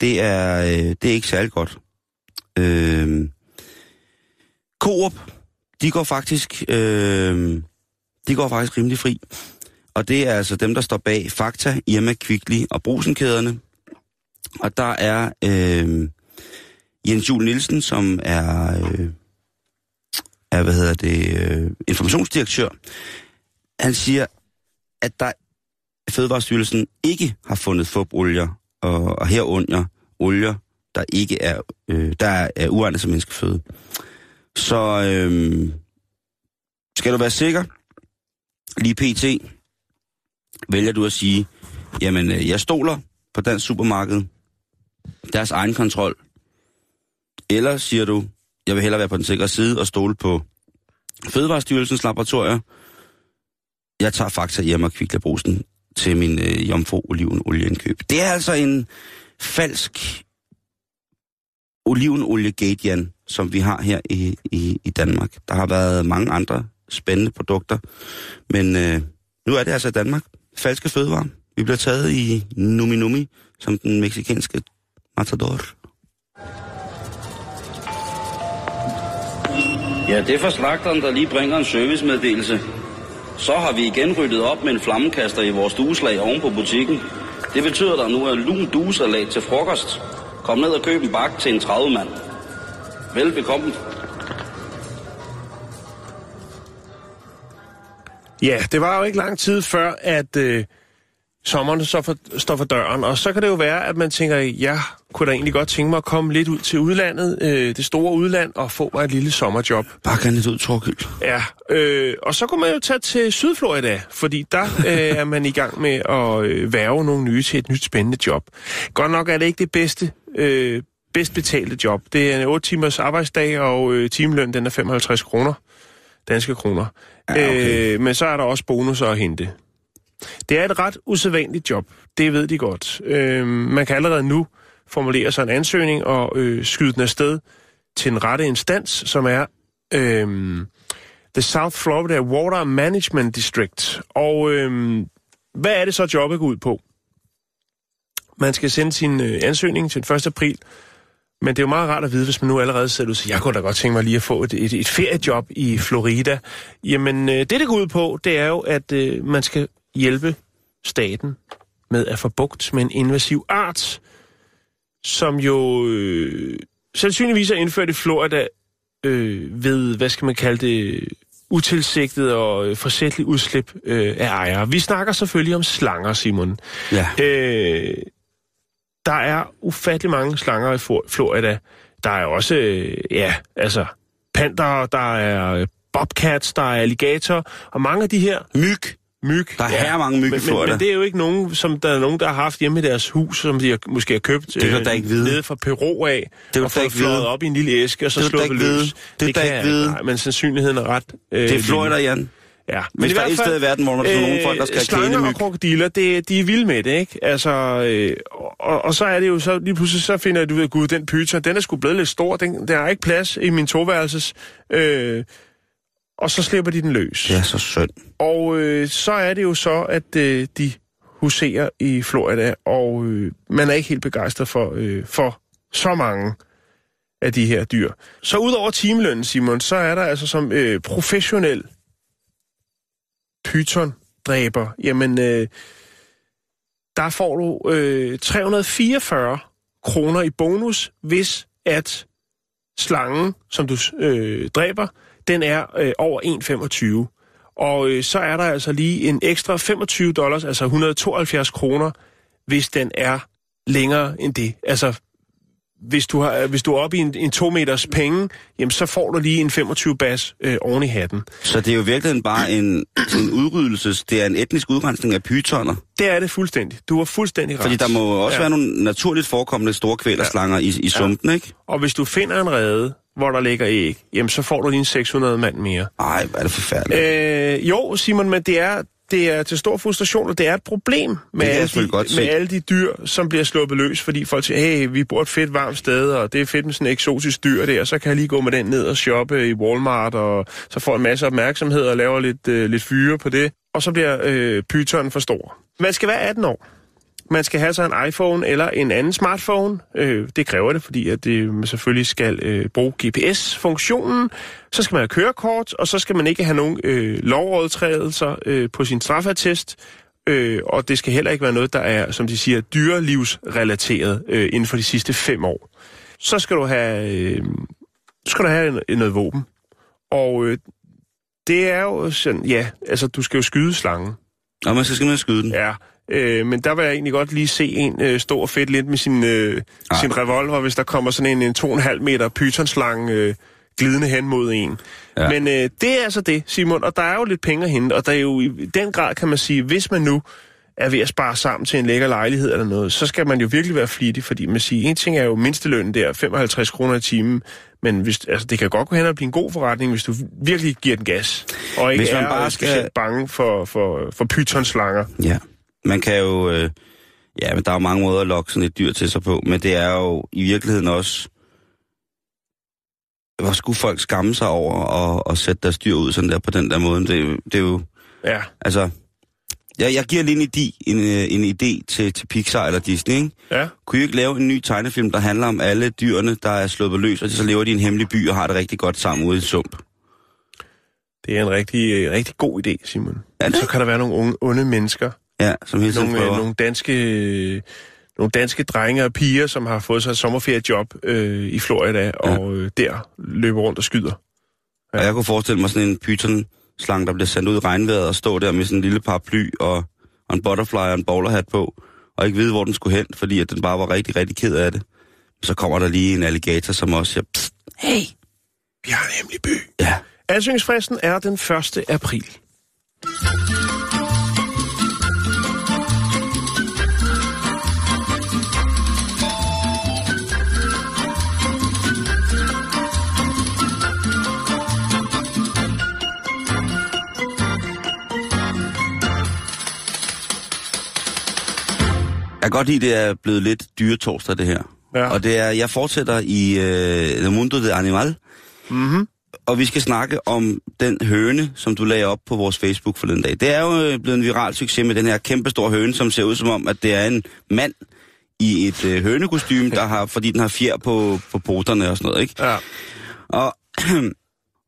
det er, øh, det er ikke særlig godt. Øh, Coop, de går faktisk, øh, de går faktisk rimelig fri. Og det er altså dem, der står bag Fakta, Irma, Kvickly og Brugsenkæderne. Og der er øh, Jens Juhl Nielsen, som er, øh, er hvad hedder det, øh, informationsdirektør. Han siger, at der Fødevarestyrelsen ikke har fundet fupolier, og, og herunder olier, der ikke er, øh, der er uegnet som menneskeføde. Så øh, skal du være sikker, lige pt. Vælger du at sige, jamen jeg stoler på dansk supermarked, deres egen kontrol. Eller siger du, jeg vil hellere være på den sikre side og stole på Fødevarestyrelsens laboratorier. Jeg tager Fakta, Irma og Kvickly-Brugsen til min øh, jomfruolivenolieindkøb. Det er altså en falsk olivenoliegate, Jan, som vi har her i, i, i Danmark. Der har været mange andre spændende produkter, men øh, nu er det altså i Danmark. Falske fødevarer. Vi bliver taget i numi-numi, som den meksikanske matador. Ja, det er for slagteren, der lige bringer en servicemeddelelse. Så har vi igen ryddet op med en flammekaster i vores dueslag oven på butikken. Det betyder, at der nu er lun duesalat til frokost. Kom ned og køb en bakke til en tredive mand. Velbekomme. Ja, det var jo ikke lang tid før, at øh, sommeren så for, står for døren. Og så kan det jo være, at man tænker, jeg kunne da egentlig godt tænke mig at komme lidt ud til udlandet, øh, det store udland, og få mig et lille sommerjob. Bare gerne lidt ud, Torkild. Ja, øh, og så kunne man jo tage til Sydflorida, fordi der øh, er man i gang med at øh, værve nogle nye til et nyt spændende job. Godt nok er det ikke det bedste, øh, bedst betalte job. Det er en otte timers arbejdsdag, og øh, timeløn den er femoghalvtreds kroner. Danske kroner. Ja, okay. øh, men så er der også bonusser at hente. Det er et ret usædvanligt job. Det ved de godt. Øh, man kan allerede nu formulere sig en ansøgning og øh, skyde den afsted til en rette instans, som er øh, The South Florida Water Management District. Og øh, hvad er det så, jobbet går ud på? Man skal sende sin øh, ansøgning til den første april. Men det er jo meget rart at vide, hvis man nu allerede sidder ud, så jeg kunne da godt tænke mig lige at få et, et, et feriejob i Florida. Jamen, øh, det det går ud på, det er jo, at øh, man skal hjælpe staten med at få bugt med en invasiv art, som jo øh, sandsynligvis er indført i Florida øh, ved, hvad skal man kalde det, utilsigtet og forsætligt udslip øh, af ejere. Vi snakker selvfølgelig om slanger, Simon. Ja. Øh, Der er ufattelig mange slanger i Florida. Der er også, ja, altså, panter, der er bobcats, der er alligator, og mange af de her... Myg. Myg. Der er ja, mange myg i Florida. Men, men det er jo ikke nogen, som der er nogen, der har haft hjemme i deres hus, som de har, måske har købt det er, der ikke øh, nede fra Peru af, det er, og fået flået op i en lille æske, og så slået løs. Vide. Det, det der kan ikke vide. Nej, men sandsynligheden er ret... Øh, det er Florida, Jan. Ja, men, men i der hvert fald, er et sted i verden, hvor der øh, er nogle folk, der skal kæle myg. Slanger og krokodiller, det, de er vilde med det, ikke? Altså, øh, og, og så er det jo så, lige pludselig så finder du ud af, gud, den pyton, den er sgu blevet lidt stor, den, der er ikke plads i min toværelses, øh, og så slipper de den løs. Ja, så synd. Og øh, så er det jo så, at øh, de huserer i Florida, og øh, man er ikke helt begejstret for, øh, for så mange af de her dyr. Så udover timelønnen, Simon, så er der altså som øh, professionel python-dræber, jamen, øh, der får du øh, tre hundrede og fireogfyrre kroner i bonus, hvis at slangen, som du øh, dræber, den er øh, over en komma femogtyve. Og øh, så er der altså lige en ekstra femogtyve dollars, altså et hundrede og tooghalvfjerds kroner, hvis den er længere end det. Altså hvis du, har, hvis du er oppe i en, en to meters penge, jamen så får du lige en femogtyve bas øh, oven i hatten. Så det er jo virkelig bare en, en udryddelses, det er en etnisk udrensning af pytoner. Det er det fuldstændig. Du har fuldstændig ret. Fordi der må også ja. være nogle naturligt forekommende store kvælerslanger ja. i, i sumpen, ja. ikke? Og hvis du finder en rede, hvor der ligger æg, jamen så får du lige en seks hundrede mand mere. Ej, hvad er det forfærdeligt. Øh, jo, Simon, men det er... Det er til stor frustration, og det er et problem med, alle de, med alle de dyr, som bliver sluppet løs, fordi folk siger, hey, vi bor et fedt varmt sted, og det er fedt med sådan en eksotisk dyr der, og så kan jeg lige gå med den ned og shoppe i Walmart, og så får en masse opmærksomhed og laver lidt, øh, lidt fyre på det, og så bliver øh, pytonen for stor. Man skal være atten år. Man skal have så en iPhone eller en anden smartphone. Øh, det kræver det, fordi at det, man selvfølgelig skal øh, bruge G P S-funktionen. Så skal man have kørekort, og så skal man ikke have nogen øh, lovovertrædelser øh, på sin strafattest. Øh, og det skal heller ikke være noget, der er, som de siger, dyrelivsrelateret øh, inden for de sidste fem år. Så skal du have, øh, skal du have noget våben. Og øh, det er jo sådan, ja, altså du skal jo skyde slangen. Ja, man skal simpelthen skyde den. Ja. Øh, men der vil jeg egentlig godt lige se en øh, stå og fedt lidt med sin, øh, sin revolver, hvis der kommer sådan en, en to komma fem meter pythonslange øh, glidende hen mod en. Ja. Men øh, det er altså det, Simon, og der er jo lidt penge at hente, og der er jo i den grad, kan man sige, hvis man nu er ved at spare sammen til en lækker lejlighed eller noget, så skal man jo virkelig være flittig, fordi man siger, en ting er jo mindstelønnen der, femoghalvtreds kroner i timen, men hvis, altså, det kan godt gå hen og blive en god forretning, hvis du virkelig giver den gas, og ikke hvis man er bare skal... bange for, for, for pythonslanger. Ja. Man kan jo, øh, ja, men der er jo mange måder at lokke sådan et dyr til sig på, men det er jo i virkeligheden også, hvor skulle folk skamme sig over at, at sætte deres dyr ud sådan der på den der måde. Det, det er jo, ja. altså, jeg, jeg giver lige en idé, en, en idé til, til Pixar eller Disney, ikke? Ja. Kunne I ikke lave en ny tegnefilm, der handler om alle dyrene, der er sluppet løs, og så lever de i en hemmelig by og har det rigtig godt sammen ude i sump? Det er en rigtig, rigtig god idé, Simon. Ja, så kan der være nogle unge, onde mennesker. Ja, som hele tiden nogle, øh, nogle, danske, øh, nogle danske drenge og piger, som har fået sig et sommerferiejob øh, i Florida, ja. og øh, der løber rundt og skyder. Ja. Og jeg kunne forestille mig sådan en pythonslange, der bliver sendt ud i regnvejret og stå der med sådan en lille paraply og, og en butterfly og en bowlerhat på, og ikke vide, hvor den skulle hen, fordi at den bare var rigtig, rigtig ked af det. Så kommer der lige en alligator, som også siger, psst, hey, vi har en hemmelig by. Ja. Ansøgningsfristen er den første april. Jeg kan godt lide, det er blevet lidt dyretorsdag, det her. Ja. Og det er, jeg fortsætter i øh, Le Mundo de Animal. Mm-hmm. Og vi skal snakke om den høne, som du lagde op på vores Facebook forleden dag. Det er jo blevet en viral succes med den her kæmpestore høne, som ser ud som om, at det er en mand i et øh, hønekostyme, der har, fordi den har fjer på, på poterne og sådan noget, ikke? Ja. Og,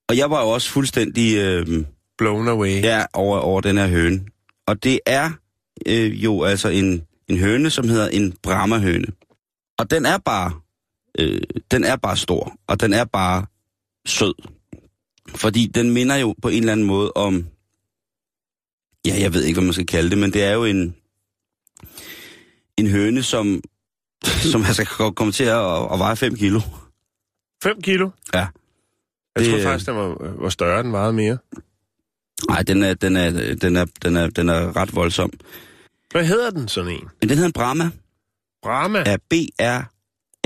og jeg var jo også fuldstændig... Øh, blown away. Ja, over, over den her høne. Og det er øh, jo altså en... en høne, som hedder en Brahma-høne. Og den er bare, øh, den er bare stor, og den er bare sød. Fordi den minder jo på en eller anden måde om, ja, jeg ved ikke, hvad man skal kalde det, men det er jo en, en høne, som, som altså kan komme til at, at veje fem kilo. fem kilo? Ja. Jeg det, tror faktisk, den var, var større, den vejede mere. Nej, den er, den er, den er, den er, den er ret voldsom. Hvad hedder den sådan en? Den hedder en Brahma. Brahma? Ja, B R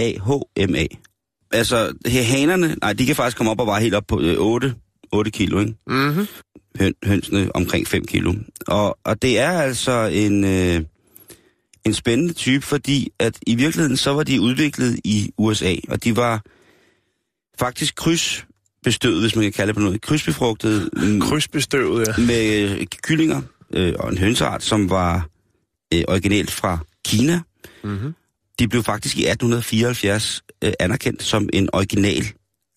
A H M A. Altså, hanerne, nej, de kan faktisk komme op og veje helt op på otte kilo, ikke? Mhm. Høn, hønsene omkring fem kilo. Og, og det er altså en, øh, en spændende type, fordi at i virkeligheden så var de udviklet i U S A, og de var faktisk krydsbestøvet, hvis man kan kalde det på noget, krydsbefrugtet. Krydsbestøvet, ja. Med kyllinger øh, og en hønsart, som var... originalt fra Kina. Mm-hmm. De blev faktisk i atten fireoghalvfjerds øh, anerkendt som en original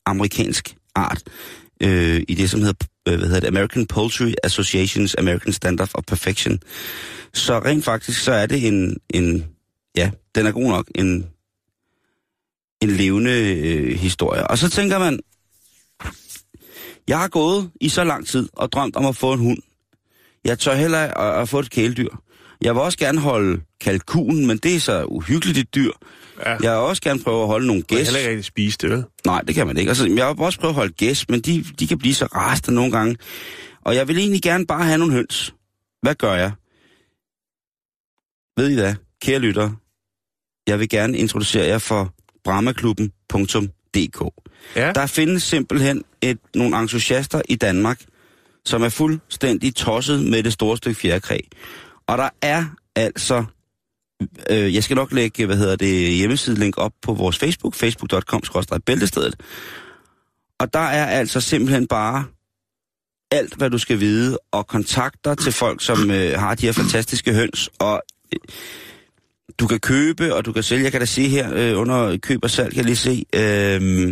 amerikansk art øh, i det, som hedder, øh, hvad hedder det, American Poultry Associations, American Standard of Perfection. Så rent faktisk, så er det en, en ja, den er god nok, en, en levende øh, historie. Og så tænker man, jeg har gået i så lang tid og drømt om at få en hund. Jeg tør heller at, at få et kæledyr. Jeg vil også gerne holde kalkunen, men det er så uhyggeligt et dyr. Ja. Jeg vil også gerne prøve at holde nogle gæs. Man kan heller ikke spise det, vel? Nej, det kan man ikke. Altså, jeg vil også prøve at holde gæs, men de, de kan blive så raster nogle gange. Og jeg vil egentlig gerne bare have nogle høns. Hvad gør jeg? Ved I hvad, kære lyttere? Jeg vil gerne introducere jer for brahmaklubben punktum d k. Ja. Der findes simpelthen et, nogle entusiaster i Danmark, som er fuldstændig tosset med det store stykke fjerkræ. Og der er altså, øh, jeg skal nok lægge, hvad hedder det, hjemmesidelink op på vores Facebook, facebook punktum com skråstreg bæltestedet. Og der er altså simpelthen bare alt, hvad du skal vide, og kontakter til folk, som øh, har de her fantastiske høns, og øh, du kan købe, og du kan sælge. Jeg kan da se her, øh, under køb og salg, kan jeg lige se. Øh,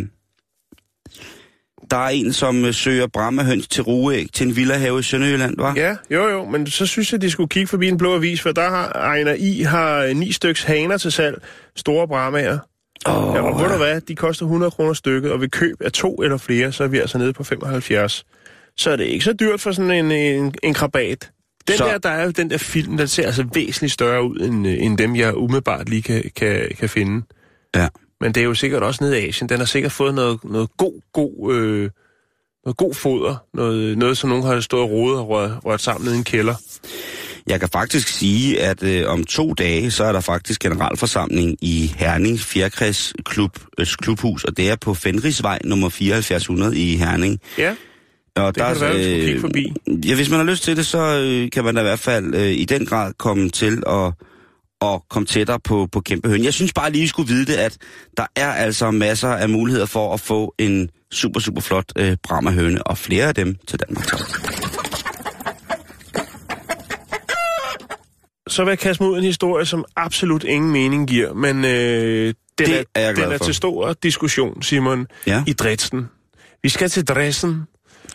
der er en, som øh, søger Brahma-høns til rueæg til en villahave i Sønderjylland, hva'? Ja, jo jo, men så synes jeg, de skulle kigge forbi en blå avis, for der har Ejner I har ni styks haner til salg. Store Brahmaer. Oh, ja, og ved du hvad, de koster hundrede kroner stykket, og ved køb af to eller flere, så er vi altså nede på femoghalvfjerds. Så er det ikke så dyrt for sådan en, en, en krabat. Den så. der, der er jo den der film, der ser altså væsentligt større ud, end, end dem, jeg umiddelbart lige kan, kan, kan finde. Ja. Men det er jo sikkert også nede i Asien. Den har sikkert fået noget, noget god, god, øh, noget god foder. Noget, noget, som nogen har stået og rodet og rørt, rørt sammen ned i en kælder. Jeg kan faktisk sige, at øh, om to dage, så er der faktisk generalforsamling i Herning Fjerkræs klub, øh, klubhus, og det er på Fenrisvej nummer fireoghalvfjerds hundrede i Herning. Ja. Og det der, kan det være, øh, forbi. Ja, hvis man har lyst til det, så øh, kan man da i hvert fald øh, i den grad komme til at, at komme tættere på, på kæmpe høn. Jeg synes bare lige, I skulle vide det, at der er altså masser af muligheder for at få en super, super flot øh, Brahma-høne, og flere af dem til Danmark. Så vil jeg kaste mig ud en historie, som absolut ingen mening giver, men øh, den, er, er, den er til stor diskussion, Simon, ja? I Dresden. Vi skal til Dresden.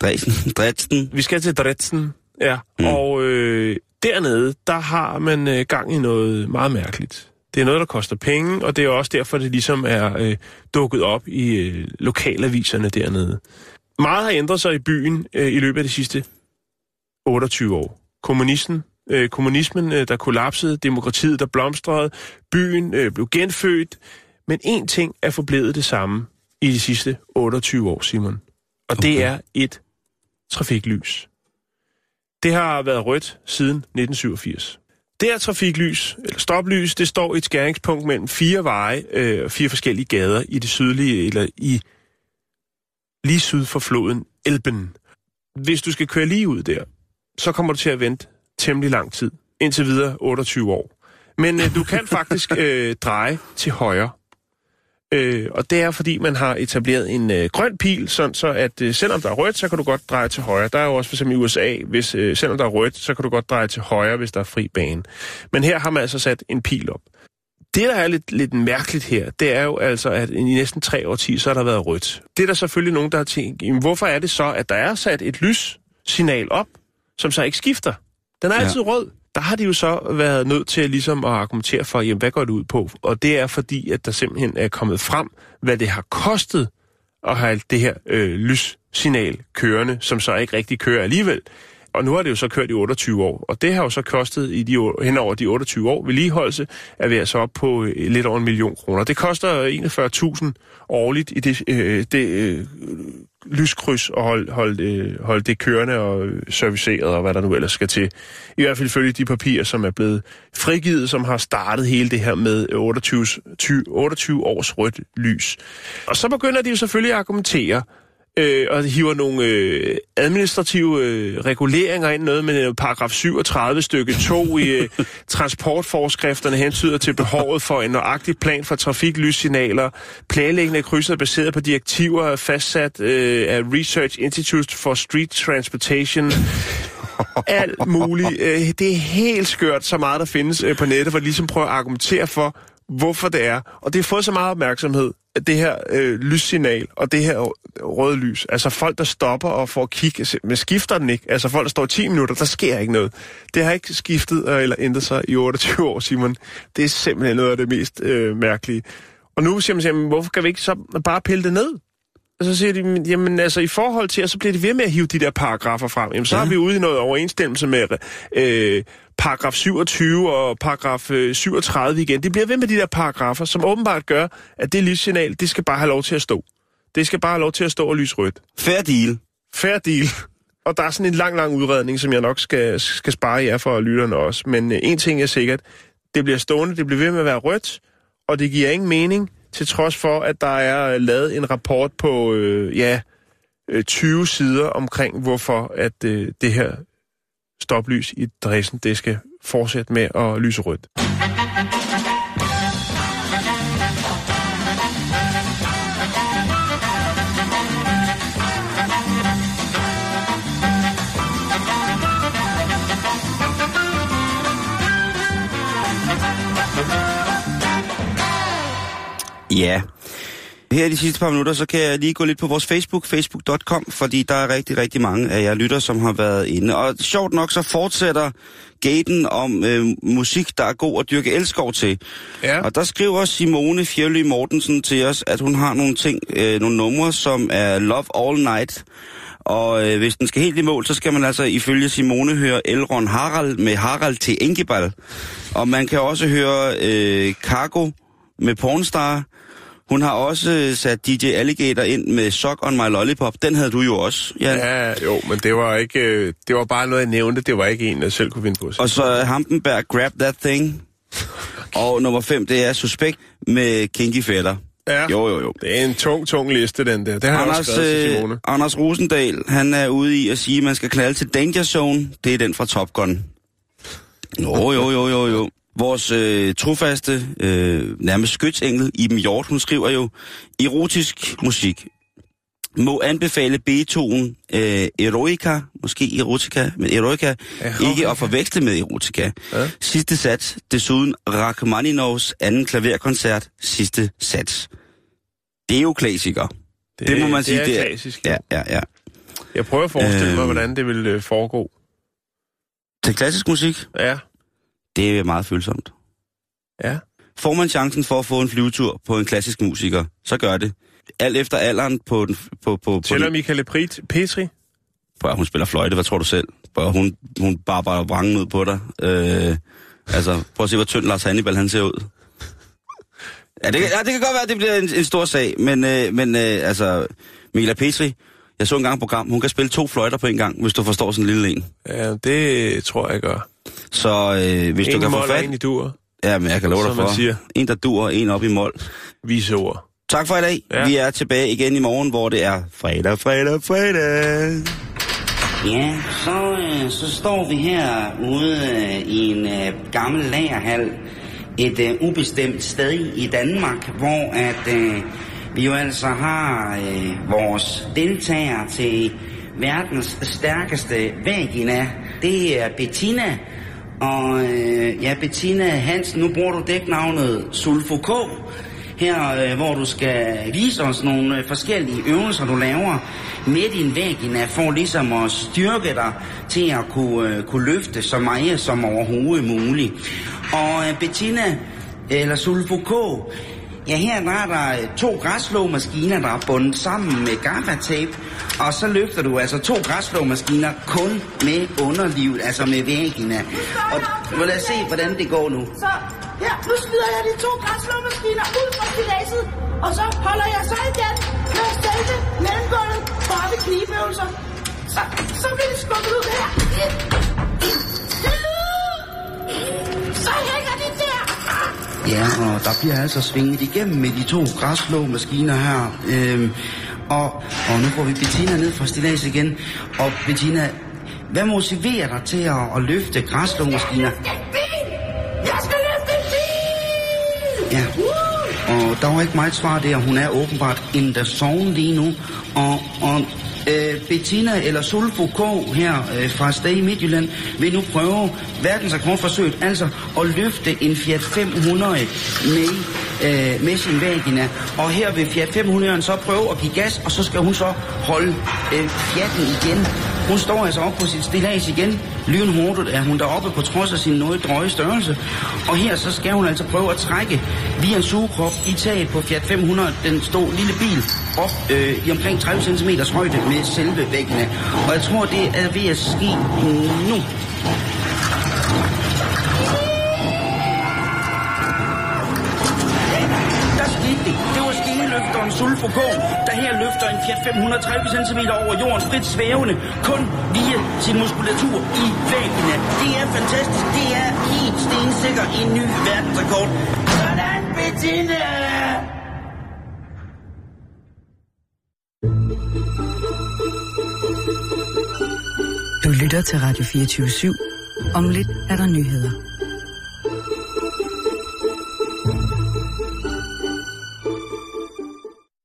Dresden. Dresden. Vi skal til Dresden, ja. Mm. Og øh, dernede, der har man øh, gang i noget meget mærkeligt. Det er noget, der koster penge, og det er også derfor, det ligesom er øh, dukket op i øh, lokalaviserne dernede. Meget har ændret sig i byen øh, i løbet af de sidste otteogtyve år. Kommunisten, øh, kommunismen, øh, der kollapsede, demokratiet, der blomstrede, byen øh, blev genfødt, men én ting er forblevet det samme i de sidste otteogtyve år, Simon. Og okay. Det er et trafiklys. Det har været rødt siden nitten syvogfirs. Det her trafiklys, eller stoplys, det står i et skæringspunkt mellem fire veje øh, og fire forskellige gader i det sydlige, eller i lige syd for floden Elben. Hvis du skal køre lige ud der, så kommer du til at vente temmelig lang tid. Indtil videre otteogtyve år. Men øh, du kan faktisk øh, dreje til højre. Øh, og det er, fordi man har etableret en øh, grøn pil, sådan så at øh, selvom der er rødt, så kan du godt dreje til højre. Der er jo også for eksempel i U S A, hvis øh, selvom der er rødt, så kan du godt dreje til højre, hvis der er fri bane. Men her har man altså sat en pil op. Det, der er lidt, lidt mærkeligt her, det er jo altså, at i næsten tre årtier, så har der været rødt. Det er der selvfølgelig nogen, der har tænkt, jamen, hvorfor er det så, at der er sat et lyssignal op, som så ikke skifter? Den er altid ja. Rød. Der har de jo så været nødt til ligesom at argumentere for, jamen, hvad går det ud på? Og det er fordi, at der simpelthen er kommet frem, hvad det har kostet at have det her øh, lyssignal kørende, som så ikke rigtig kører alligevel. Og nu har det jo så kørt i otteogtyve år, og det har jo så kostet i de, hen over de otteogtyve år vedligeholdelse, at vi er så oppe på øh, lidt over en million kroner. Det koster enogfyrre tusind årligt i det, øh, det øh, lyskryds og holde hold, øh, hold det kørende og serviceret og hvad der nu ellers skal til. I hvert fald følge de papirer, som er blevet frigivet, som har startet hele det her med otteogtyve, tyve, otteogtyve års rødt lys. Og så begynder de jo selvfølgelig at argumentere, Øh, og hiver nogle øh, administrative øh, reguleringer ind, noget med øh, paragraf syvogtredive stykke to i øh, transportforskrifterne hensyder til behovet for en nøjagtig plan for trafiklyssignaler, planlæggende af krydser baseret på direktiver fastsat øh, af Research Institute for Street Transportation. Alt muligt. Øh, det er helt skørt, så meget der findes øh, på nettet, hvor de ligesom prøver at argumentere for, hvorfor det er. Og det har fået så meget opmærksomhed, at det her øh, lyssignal og det her røde lys, altså folk, der stopper og får kig, men skifter den ikke. Altså folk, der står ti minutter, der sker ikke noget. Det har ikke skiftet øh, eller ændret sig i otteogtyve år, Simon. Det er simpelthen noget af det mest øh, mærkelige. Og nu siger man, jamen, hvorfor kan vi ikke så bare pille det ned? Og så siger de, jamen altså i forhold til, og så bliver det ved med at hive de der paragrafer frem. Jamen så er vi ude i noget overensstemmelse med øh, paragraf syvogtyve og paragraf syvogtredive igen. Det bliver ved med de der paragrafer, som åbenbart gør, at det lyssignal, det skal bare have lov til at stå. Det skal bare have lov til at stå og lyse rødt. Fair deal. Fair deal. Og der er sådan en lang, lang udredning, som jeg nok skal, skal spare jer for og lytterne også. Men en ting er sikkert, det bliver stående, det bliver ved med at være rødt, og det giver ingen mening, til trods for, at der er lavet en rapport på øh, ja, tyve sider omkring, hvorfor at øh, det her stoplys i Dresden, det skal fortsætte med at lyse rødt. Ja. Her i de sidste par minutter, så kan jeg lige gå lidt på vores Facebook, facebook punktum com, fordi der er rigtig, rigtig mange af jer lytter, som har været inde. Og sjovt nok, så fortsætter gaten om øh, musik, der er god at dyrke elskov til. Ja. Og der skriver Simone Fjerly Mortensen til os, at hun har nogle ting, øh, nogle numre, som er Love All Night. Og øh, hvis den skal helt i mål, så skal man altså ifølge Simone høre Elron Harald med Harald til Engeball. Og man kan også høre øh, Cargo med Pornstar. Hun har også sat D J Alligator ind med Sock on My Lollipop. Den havde du jo også, Jan. Ja, jo, men det var ikke, det var bare noget, jeg nævnte. Det var ikke en, jeg selv kunne finde på. Og så Hampenberg, Grab That Thing. Og nummer fem, det er Suspekt med Kinky Fætter. Ja, jo, jo, jo. Det er en tung, tung liste, den der. Det har Anders, jeg også skrevet til Simone. Anders Rosendal, han er ude i at sige, at man skal knalde til Danger Zone. Det er den fra Top Gun. Jo, jo, jo, jo, jo. Vores øh, trofaste, øh, nærmest skytsengel, Iben Hjort, hun skriver jo, erotisk musik må anbefale Beethoven øh, erotica, måske erotica, men erotica, erotica, ikke at forveksle med erotica. Ja. Sidste sats, desuden Rachmaninoffs anden klaverkoncert, sidste sats. Det er jo klassiker. Det, det må man det sige. Er det er klassisk. Ja, ja, ja. Jeg prøver at forestille øh, mig, hvordan det ville foregå. Til klassisk musik? Ja. Det er meget følsomt. Ja. Får man chancen for at få en flyvetur på en klassisk musiker, så gør det. Alt efter alderen på... Den, på, på Tæller på Michael Prit, Petri? Prøv, hun spiller fløjte, hvad tror du selv? Prøv, hun, hun bare bare vrangen ud på dig. Øh, altså, prøv at se, hvor tynd Lars Hannibal han ser ud. Ja, det, ja, det kan godt være, at det bliver en, en stor sag, men, øh, men øh, altså, Michael Petri... Jeg så engang et program, hun kan spille to fløjter på en gang, hvis du forstår sådan en lille en. Ja, det tror jeg gør. Så øh, hvis en du kan få fat... En i dur. Ja, men jeg kan love dig for. Siger. En der dur, en op i mål. Vise ord. Tak for i dag. Ja. Vi er tilbage igen i morgen, hvor det er fredag, fredag, fredag. Ja, så, øh, så står vi her ude øh, i en øh, gammel lagerhal. Et øh, ubestemt sted i Danmark, hvor at... Øh, Vi jo altså har øh, vores deltager til verdens stærkeste vagina. Det er Bettina. Og øh, ja, Bettina Hansen, nu bruger du dæknavnet Sulfo K. Her, øh, hvor du skal vise os nogle øh, forskellige øvelser, du laver med din vagina, for ligesom at styrke dig til at kunne, øh, kunne løfte så meget som overhovedet muligt. Og øh, Bettina, eller Sulfo K... Ja, her er der to græsslåmaskiner, der er bundet sammen med gaffatape, og så løfter du altså to græsslåmaskiner kun med underlivet, altså med væggene. Og nu lad os se, hvordan det går nu. Så her, nu smider jeg de to græsslåmaskiner ud fra stilasset, og så holder jeg så igen med selve mellemgulvet for oppe knibøvelser. Så, så bliver det skubbet ud her. Så hænger de der. Ja, og der bliver altså svinget igennem med de to græsslåmaskiner her. Øhm, og, og nu får vi Bettina ned fra stillads igen. Og Bettina, hvad motiverer dig til at, at løfte græsslåmaskiner? Jeg skal løfte en bil! Jeg skal løfte en bil! Ja, og der var ikke meget svar der. Hun er åbenbart in the zone lige nu. Og... og Øh, Bettina eller Sulfo K her øh, fra Stad i Midtjylland vil nu prøve verdensrekordforsøget, altså at løfte en Fiat fem hundrede med, øh, med sin vagina. Og her vil Fiat fem hundrede'eren så prøve at give gas, og så skal hun så holde øh, Fiat'en igen. Hun står altså op på sit stillads igen. Lynhurtigt er hun deroppe på trods af sin noget drøje størrelse. Og her så skal hun altså prøve at trække via en sugekrop i taget på Fiat fem hundrede, den store lille bil, op øh, i omkring tredive centimeter højde med selve væggene. Og jeg tror, det er ved at ske nu. løfter en sulfokon, der her løfter en Fiat fem hundrede tredive centimeter over jordens frit svævende, kun via sin muskulatur i væggene. Det er fantastisk. Det er helt stensikker en ny verdensrekord. Sådan, Bettina! Du lytter til Radio fireogtyve syv. Om lidt er der nyheder.